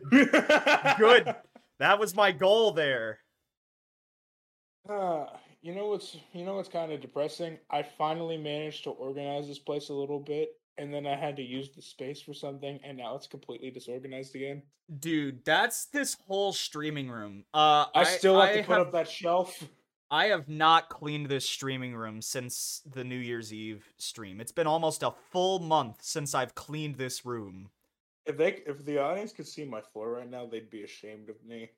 Good. That was my goal there. You know what's kind of depressing? I finally managed to organize this place a little bit. And then I had to use the space for something, and now it's completely disorganized again. Dude, that's this whole streaming room. I still have to put up that shelf. I have not cleaned this streaming room since the New Year's Eve stream. It's been almost a full month since I've cleaned this room. If the audience could see my floor right now, they'd be ashamed of me.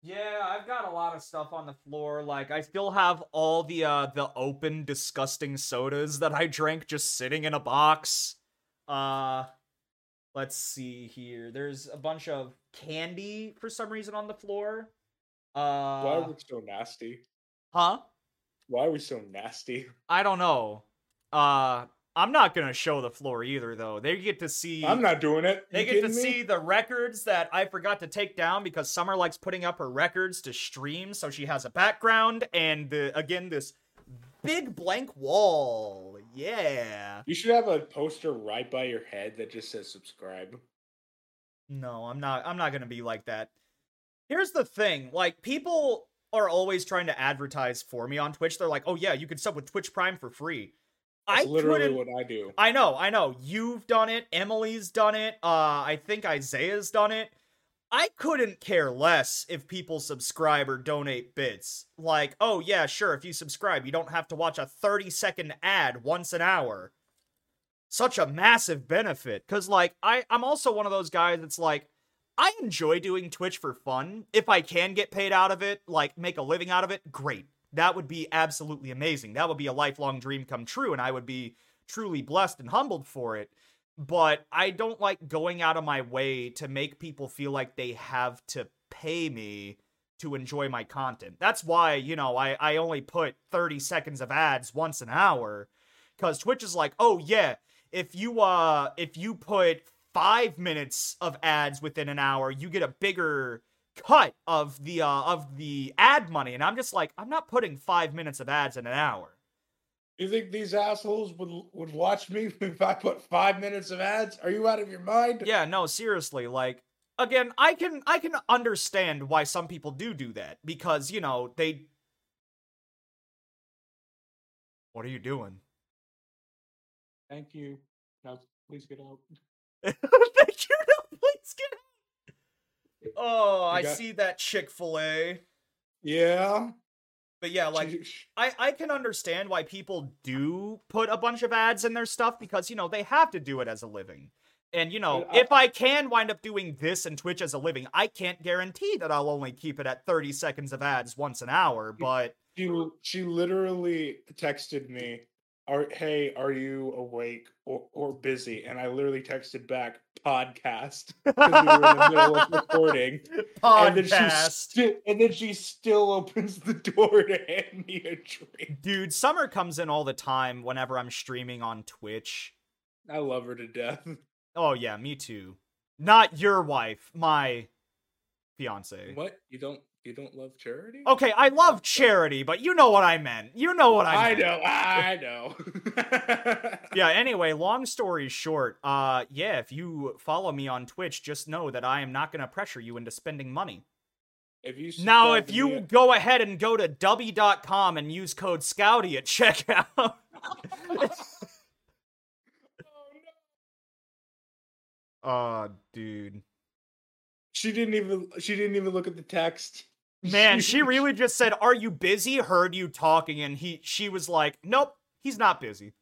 Yeah, I've got a lot of stuff on the floor. Like, I still have all the open, disgusting sodas that I drank just sitting in a box. Let's see here. There's a bunch of candy for some reason on the floor. Why are we so nasty? Huh? Why are we so nasty? I don't know. I'm not going to show the floor either, though. They get to see... I'm not doing it. They get to see the records that I forgot to take down because Summer likes putting up her records to stream, so she has a background, and, again, this big blank wall. Yeah. You should have a poster right by your head that just says subscribe. No, I'm not going to be like that. Here's the thing. Like, people are always trying to advertise for me on Twitch. They're like, oh, yeah, you can sub with Twitch Prime for free. That's literally what I do. I know. You've done it. Emily's done it. I think Isaiah's done it. I couldn't care less if people subscribe or donate bits. Like, oh yeah, sure, if you subscribe, you don't have to watch a 30-second ad once an hour. Such a massive benefit. Because, like, I'm also one of those guys that's like, I enjoy doing Twitch for fun. If I can get paid out of it, like, make a living out of it, great. That would be absolutely amazing. That would be a lifelong dream come true, and I would be truly blessed and humbled for it. But I don't like going out of my way to make people feel like they have to pay me to enjoy my content. That's why, you know, I only put 30 seconds of ads once an hour, because Twitch is like, oh yeah, if you put 5 minutes of ads within an hour, you get a bigger cut of the ad money. And I'm just like, I'm not putting 5 minutes of ads in an hour. You think these assholes would watch me if I put 5 minutes of ads? Are you out of your mind? Yeah, no, seriously. Like, again, I can understand why some people do that. Because, you know, they... What are you doing? Thank you. Now, please get out. Thank you. No, please get out. Oh, I see that Chick-fil-A. Yeah. But yeah, like, I can understand why people do put a bunch of ads in their stuff, because, you know, they have to do it as a living. And, you know, if I can wind up doing this and Twitch as a living, I can't guarantee that I'll only keep it at 30 seconds of ads once an hour, but... She literally texted me, hey, are you awake or busy? And I literally texted back, podcast, because we were in the middle of recording. Podcast. And then she still opens the door to hand me a drink. Dude, Summer comes in all the time whenever I'm streaming on Twitch. I love her to death. Oh yeah, me too. Not your wife, my fiance. What? You don't love Charity? Okay, I love Charity, but you know what I meant. I know. Yeah, anyway, long story short, yeah, if you follow me on Twitch, just know that I am not going to pressure you into spending money. If you go ahead and go to dubby.com and use code Scouty at checkout. Oh, no. Dude. She didn't even look at the text. Man, she really just said, "Are you busy?" Heard you talking, and she was like, "Nope, he's not busy."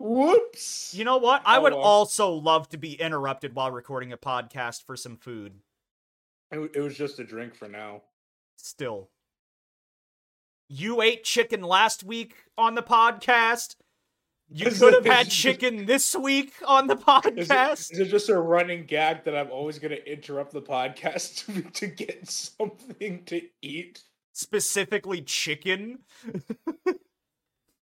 Whoops. You know what? I would also love to be interrupted while recording a podcast for some food. It was just a drink for now. Still. You ate chicken last week on the podcast. You could have had chicken this week on the podcast. Is it just a running gag that I'm always going to interrupt the podcast to get something to eat? Specifically chicken?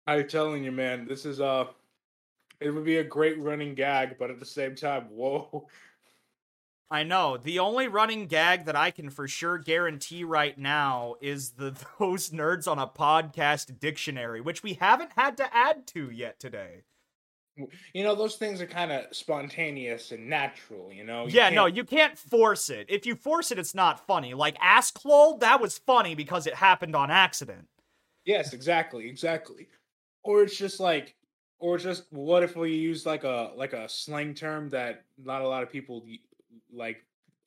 I'm telling you, man, this is it would be a great running gag, but at the same time, whoa. I know. The only running gag that I can for sure guarantee right now is the Those Nerds on a Podcast dictionary, which we haven't had to add to yet today. You know, those things are kind of spontaneous and natural, you know? You can't force it. If you force it, it's not funny. Like, Asklol, that was funny because it happened on accident. Yes, exactly. Or it's just like... Or just, what if we use like a slang term that not a lot of people... like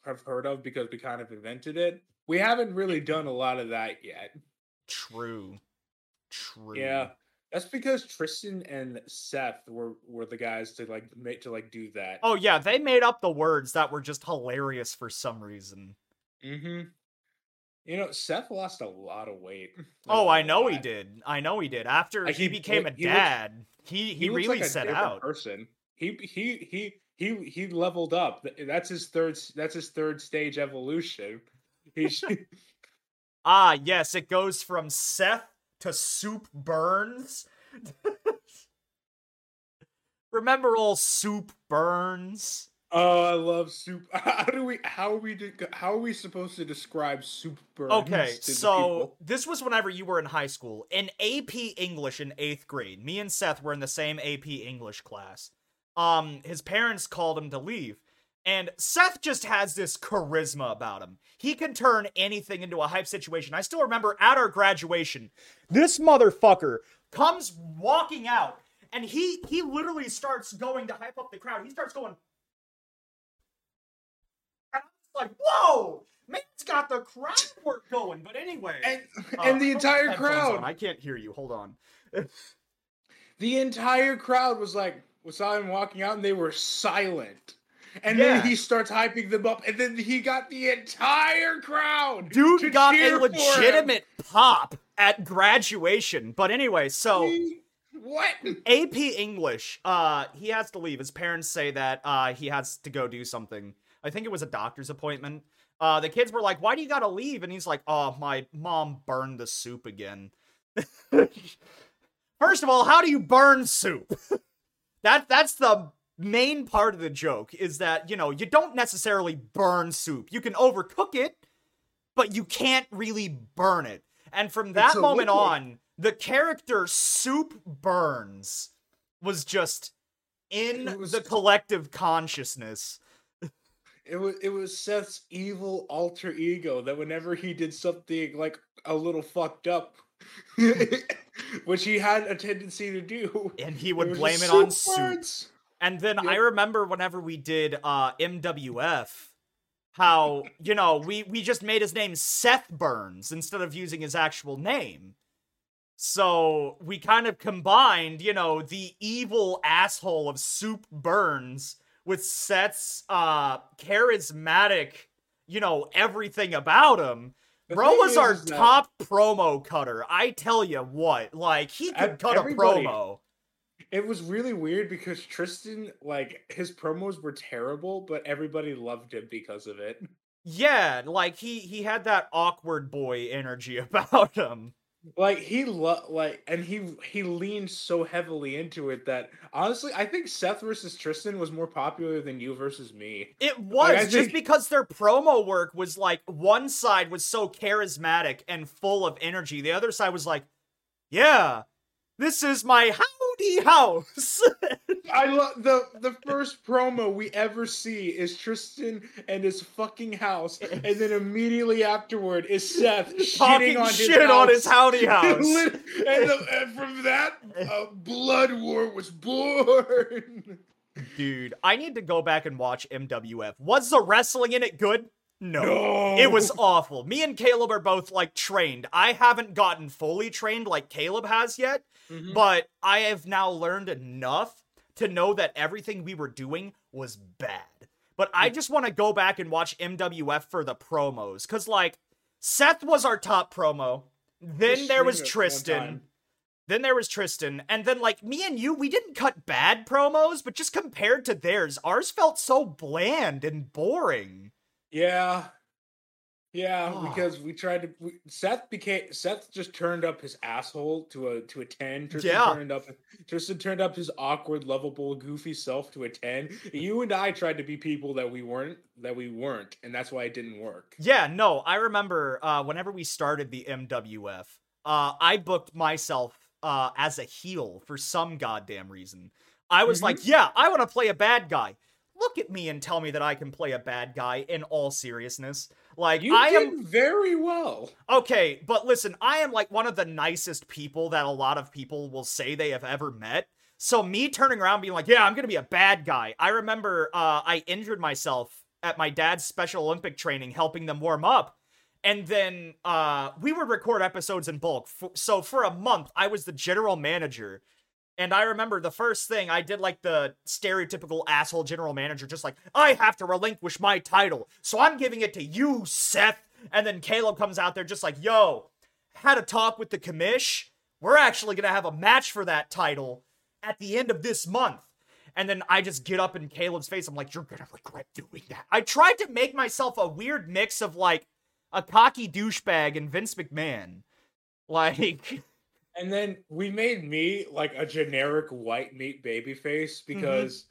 have heard of because we kind of invented it. We haven't really done a lot of that yet. True. Yeah, that's because Tristan and Seth were the guys to do that. Oh yeah, they made up the words that were just hilarious for some reason. Mm-hmm. You know, Seth lost a lot of weight. Oh, I know he did. After he became a dad, he really set out. Person. He leveled up. That's his third stage evolution. Ah, yes, it goes from Seth to Soup Burns. Remember old Soup Burns? Oh, I love Soup. How are we supposed to describe Soup Burns? Okay, so this was whenever you were in high school in AP English in 8th grade. Me and Seth were in the same AP English class. His parents called him to leave, and Seth just has this charisma about him. He can turn anything into a hype situation. I still remember at our graduation, this motherfucker comes walking out, and he literally starts going to hype up the crowd. He starts going, like, whoa, man's got the crowd work going. But anyway, and the entire crowd. I can't hear you. Hold on. The entire crowd was like, saw him walking out, and they were silent. And then he starts hyping them up, and then he got the entire crowd. Dude got a legitimate pop at graduation. But anyway, so what? AP English. He has to leave. His parents say that he has to go do something. I think it was a doctor's appointment. The kids were like, "Why do you gotta leave?" And he's like, "Oh, my mom burned the soup again." First of all, how do you burn soup? That's the main part of the joke, is that, you know, you don't necessarily burn soup. You can overcook it, but you can't really burn it. And from that moment on, the character Soup Burns was just the collective consciousness. It was Seth's evil alter ego that whenever he did something like a little fucked up, which he had a tendency to do, and he would blame it on soup. And then I remember whenever we did MWF, how, you know, we just made his name Seth Burns instead of using his actual name. So we kind of combined, you know, the evil asshole of Soup Burns with Seth's charismatic, you know, everything about him. Bro was our top promo cutter. I tell you what, like, he could cut a promo. It was really weird because Tristan, like, his promos were terrible, but everybody loved him because of it. Yeah, like, he had that awkward boy energy about him. Like, he leaned so heavily into it that, honestly, I think Seth versus Tristan was more popular than you versus me. It was, like, just because their promo work was, like, one side was so charismatic and full of energy. The other side was like, yeah, this is my howdy house. I love the first promo we ever see is Tristan and his fucking house, and then immediately afterward is Seth talking shit on his howdy house. And from that, Blood War was born. Dude, I need to go back and watch MWF. Was the wrestling in it good? No. It was awful. Me and Caleb are both, like, trained. I haven't gotten fully trained like Caleb has yet, but I have now learned enough to know that everything we were doing was bad. But I just want to go back and watch MWF for the promos. Because, like, Seth was our top promo. Then there was Tristan. And then, like, me and you, we didn't cut bad promos, but just compared to theirs, ours felt so bland and boring. Yeah, because we tried to. Seth just turned up his asshole to a 10. Tristan turned up his awkward, lovable, goofy self to a 10. You and I tried to be people that we weren't, and that's why it didn't work. Yeah, no, I remember whenever we started the MWF, I booked myself as a heel for some goddamn reason. I was like, yeah, I want to play a bad guy. Look at me and tell me that I can play a bad guy in all seriousness. Like, I did very well. Okay, but listen, I am, like, one of the nicest people that a lot of people will say they have ever met. So me turning around being like, yeah, I'm going to be a bad guy. I remember I injured myself at my dad's Special Olympic training, helping them warm up. And then we would record episodes in bulk. So for a month, I was the general manager. And I remember the first thing I did, like, the stereotypical asshole general manager, just like, I have to relinquish my title, so I'm giving it to you, Seth. And then Caleb comes out there just like, yo, had a talk with the commish. We're actually going to have a match for that title at the end of this month. And then I just get up in Caleb's face. I'm like, you're going to regret doing that. I tried to make myself a weird mix of, like, a cocky douchebag and Vince McMahon. Like... And then we made me, like, a generic white meat baby face because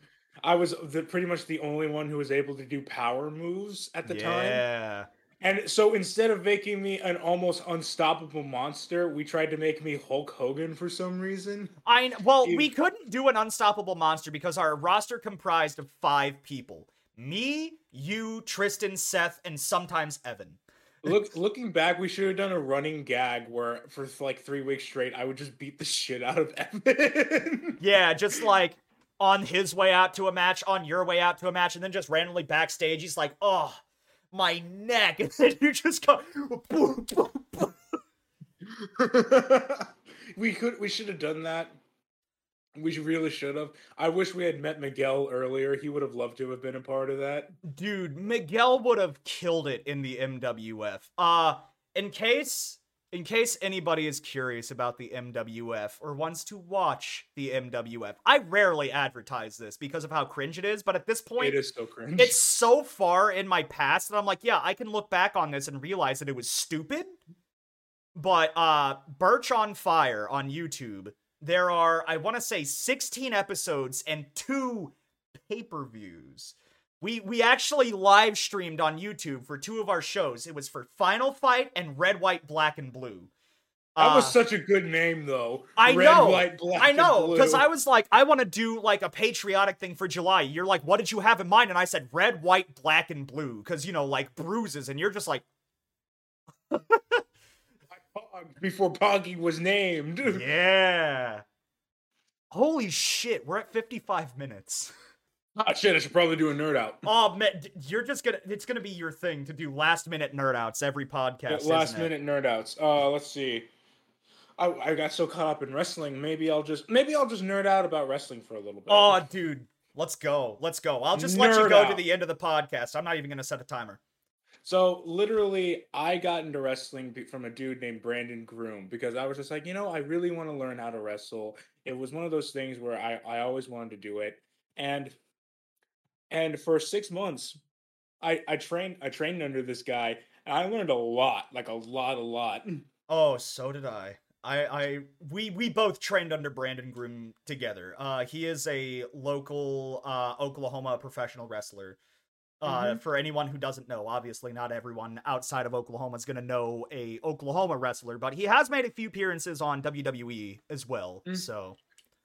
I was pretty much the only one who was able to do power moves at the time. Yeah. And so instead of making me an almost unstoppable monster, we tried to make me Hulk Hogan for some reason. We couldn't do an unstoppable monster because our roster comprised of 5 people. Me, you, Tristan, Seth, and sometimes Evan. Looking back, we should have done a running gag where for, like, 3 weeks straight, I would just beat the shit out of Evan. Yeah, just, like, on his way out to a match, on your way out to a match, and then just randomly backstage, he's like, oh, my neck, and then you just go boom, boom, boom. We should have done that. We really should have. I wish we had met Miguel earlier. He would have loved to have been a part of that. Dude, Miguel would have killed it in the MWF. In case anybody is curious about the MWF or wants to watch the MWF, I rarely advertise this because of how cringe it is, but at this point, it is so cringe. It's so far in my past that I'm like, yeah, I can look back on this and realize that it was stupid. But Birch on Fire on YouTube, there are, I want to say, 16 episodes and 2 pay-per-views. We actually live streamed on YouTube for 2 of our shows. It was for Final Fight and Red, White, Black, and Blue. That was such a good name, though. I know, because I was like, I want to do like a patriotic thing for July. You're like, what did you have in mind? And I said, Red, White, Black, and Blue, because, you know, like bruises. And you're just like... Before Poggy was named. Yeah. Holy shit, we're at 55 minutes. Oh, shit, I should probably do a nerd out. Oh, man, you're just gonna... It's gonna be your thing to do last-minute nerd outs every podcast, last-minute nerd outs. Let's see. I got so caught up in wrestling, maybe I'll just nerd out about wrestling for a little bit. Oh, dude, let's go. I'll just let you go out to the end of the podcast. I'm not even gonna set a timer. So, literally, I got into wrestling from a dude named Brandon Groom because I was just like, you know, I really want to learn how to wrestle. It was one of those things where I always wanted to do it. And for 6 months, I trained under this guy, and I learned a lot. Oh, so did I. We both trained under Brandon Groom together. He is a local Oklahoma professional wrestler. For anyone who doesn't know, obviously not everyone outside of Oklahoma is going to know a Oklahoma wrestler, but he has made a few appearances on WWE as well. Mm-hmm. So,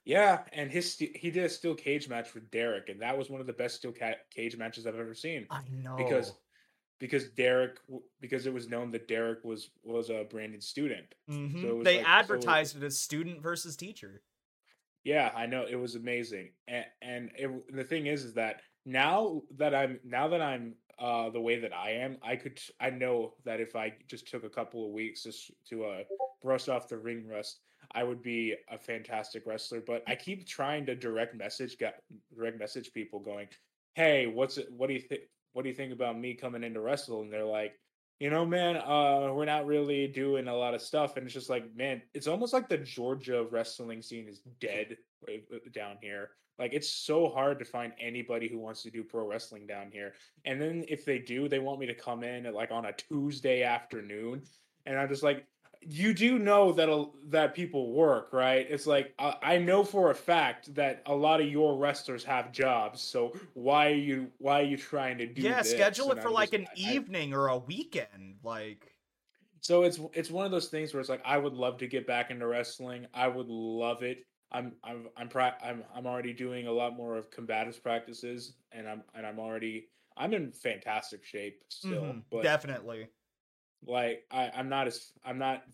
yeah, and he did a steel cage match with Derek, and that was one of the best steel cage matches I've ever seen. I know, because it was known that Derek was a Brandon's student. Mm-hmm. So they advertised it as student versus teacher. Yeah, I know, it was amazing, and the thing is that. Now that I'm the way that I am, I know that if I just took a couple of weeks just to brush off the ring rust, I would be a fantastic wrestler. But I keep trying to direct message people, going, "Hey, what do you think about me coming in to wrestle?" And they're like, "You know, man, we're not really doing a lot of stuff." And it's just like, man, it's almost like the Georgia wrestling scene is dead down here. Like, it's so hard to find anybody who wants to do pro wrestling down here. And then if they do, they want me to come in at, like, on a Tuesday afternoon. And I'm just like, you do know that people work, right? It's like, I know for a fact that a lot of your wrestlers have jobs. So why are you trying to do this? Yeah, schedule it for evening or a weekend, like. So it's one of those things where it's like, I would love to get back into wrestling. I would love it. I'm already doing a lot more of combatives practices, and I'm in fantastic shape still. Mm-hmm, but definitely, like I'm not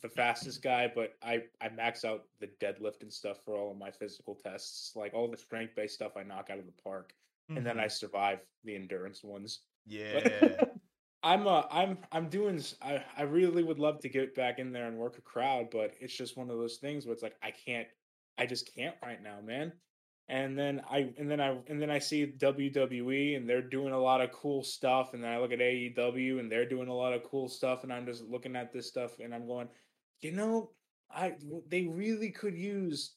the fastest guy, but I max out the deadlift and stuff for all of my physical tests. Like all the strength based stuff, I knock out of the park, mm-hmm. and then I survive the endurance ones. Yeah. I really would love to get back in there and work a crowd, but it's just one of those things where it's like I just can't right now, man. And then I see WWE and they're doing a lot of cool stuff. And then I look at AEW and they're doing a lot of cool stuff. And I'm just looking at this stuff and I'm going, you know, they really could use,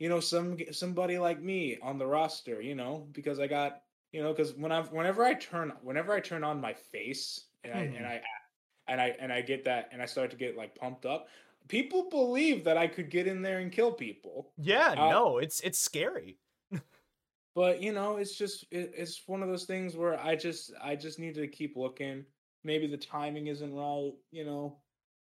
you know, somebody like me on the roster, you know, because I got, you know, because whenever I turn on my face and I get that and I start to get like pumped up. People believe that I could get in there and kill people. Yeah, no, it's scary. But you know, it's one of those things where I just need to keep looking. Maybe the timing isn't right, you know.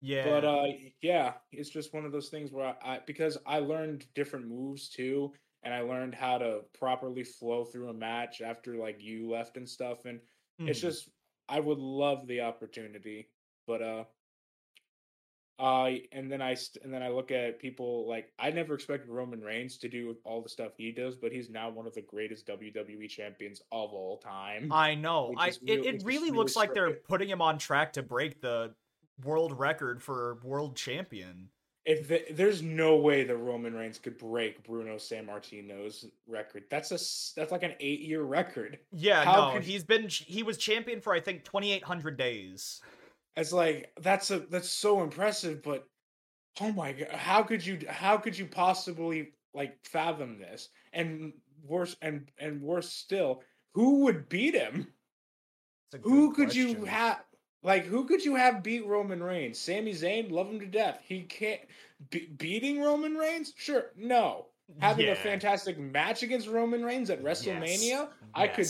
Yeah. But yeah, it's just one of those things where because I learned different moves too, and I learned how to properly flow through a match after like you left and stuff, and it's just I would love the opportunity, but And then I look at people like, I never expected Roman Reigns to do all the stuff he does, but he's now one of the greatest WWE champions of all time. I know. It really looks like they're putting him on track to break the world record for world champion. There's no way that Roman Reigns could break Bruno Sammartino's record. That's like an 8-year record. Yeah, he was champion for I think 2,800 days. It's like that's so impressive, but oh my god, how could you possibly like fathom this? And worse still, who would beat him? Who could you have beat Roman Reigns? Sami Zayn, love him to death. He can't beating Roman Reigns? Sure. No. Having a fantastic match against Roman Reigns at WrestleMania? Yes. I could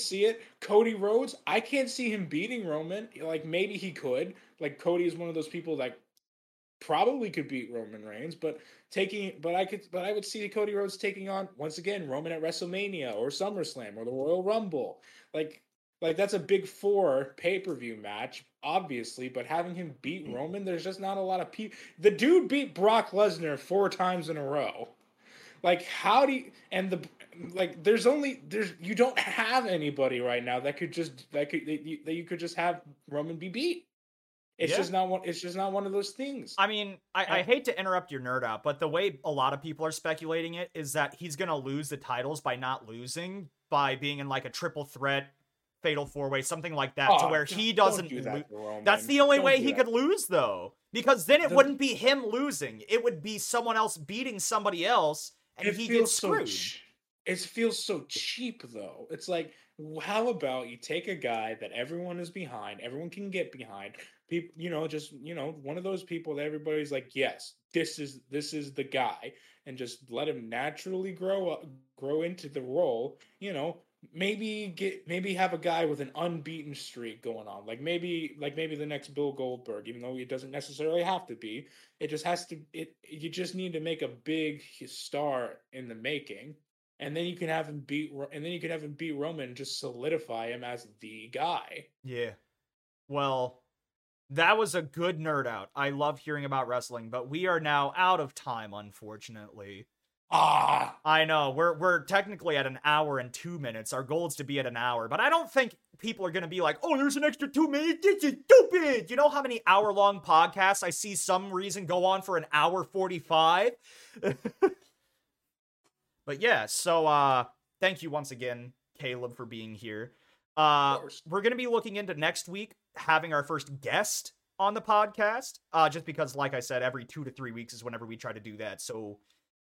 see it. Cody Rhodes, I can't see him beating Roman. Like, maybe he could. Like, Cody is one of those people that probably could beat Roman Reigns, but I would see Cody Rhodes taking on, once again, Roman at WrestleMania or SummerSlam or the Royal Rumble. Like that's a big 4 pay-per-view match, obviously, but having him beat Roman, there's just not a lot of people. The dude beat Brock Lesnar 4 times in a row. Like, how do you, and the, like, there's you don't have anybody right now that you could just have Roman be beat. It's just not one of those things. I mean, I hate to interrupt your nerd out, but the way a lot of people are speculating it is that he's going to lose the titles by not losing, by being in like a triple threat, fatal 4-way, something like that, to where he doesn't do that, that's the only way he could lose, though, because then it wouldn't be him losing, it would be someone else beating somebody else, and he gets screwed. It feels so cheap, though. It's like, how about you take a guy that everyone is behind, everyone can get behind, people, one of those people that everybody's like, yes, this is the guy, and just let him naturally grow into the role. Maybe have a guy with an unbeaten streak going on. Maybe the next Bill Goldberg, even though it doesn't necessarily have to be. It just has to. You just need to make a big star in the making, and then you can have him beat. And then you can have him beat Roman, and just solidify him as the guy. Yeah. Well, that was a good nerd out. I love hearing about wrestling, but we are now out of time, unfortunately. I know. We're technically at an hour and 2 minutes. Our goal is to be at an hour, but I don't think people are going to be like, oh, there's an extra 2 minutes. This is stupid. You know how many hour-long podcasts I see some reason go on for an hour 45? But yeah, so thank you once again, Caleb, for being here. We're going to be looking into next week, having our first guest on the podcast, just because, like I said, every 2 to 3 weeks is whenever we try to do that, so...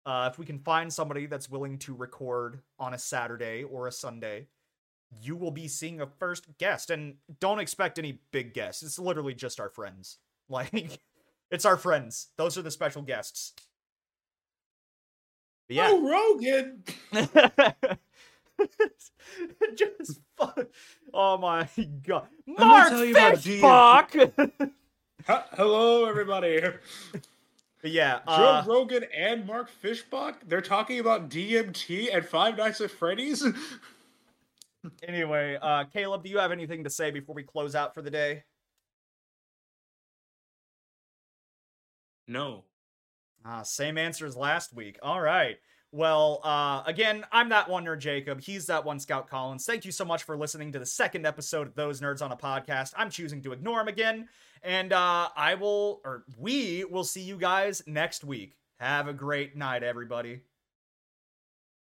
if we can find somebody that's willing to record on a Saturday or a Sunday, you will be seeing a first guest. And don't expect any big guests. It's literally just our friends. Like, it's our friends. Those are the special guests. But yeah. Oh, Rogan! Just fun. Oh, my God. Mark Fishbach! Hello, everybody. Yeah, Joe Rogan and Mark Fishbach—they're talking about DMT and Five Nights at Freddy's. Anyway, Caleb, do you have anything to say before we close out for the day? No. Same answer as last week. All right. Well, again, I'm that one nerd, Jacob. He's that one Scout Collins. Thank you so much for listening to the second episode of Those Nerds on a Podcast. I'm choosing to ignore him again. And we will see you guys next week. Have a great night, everybody.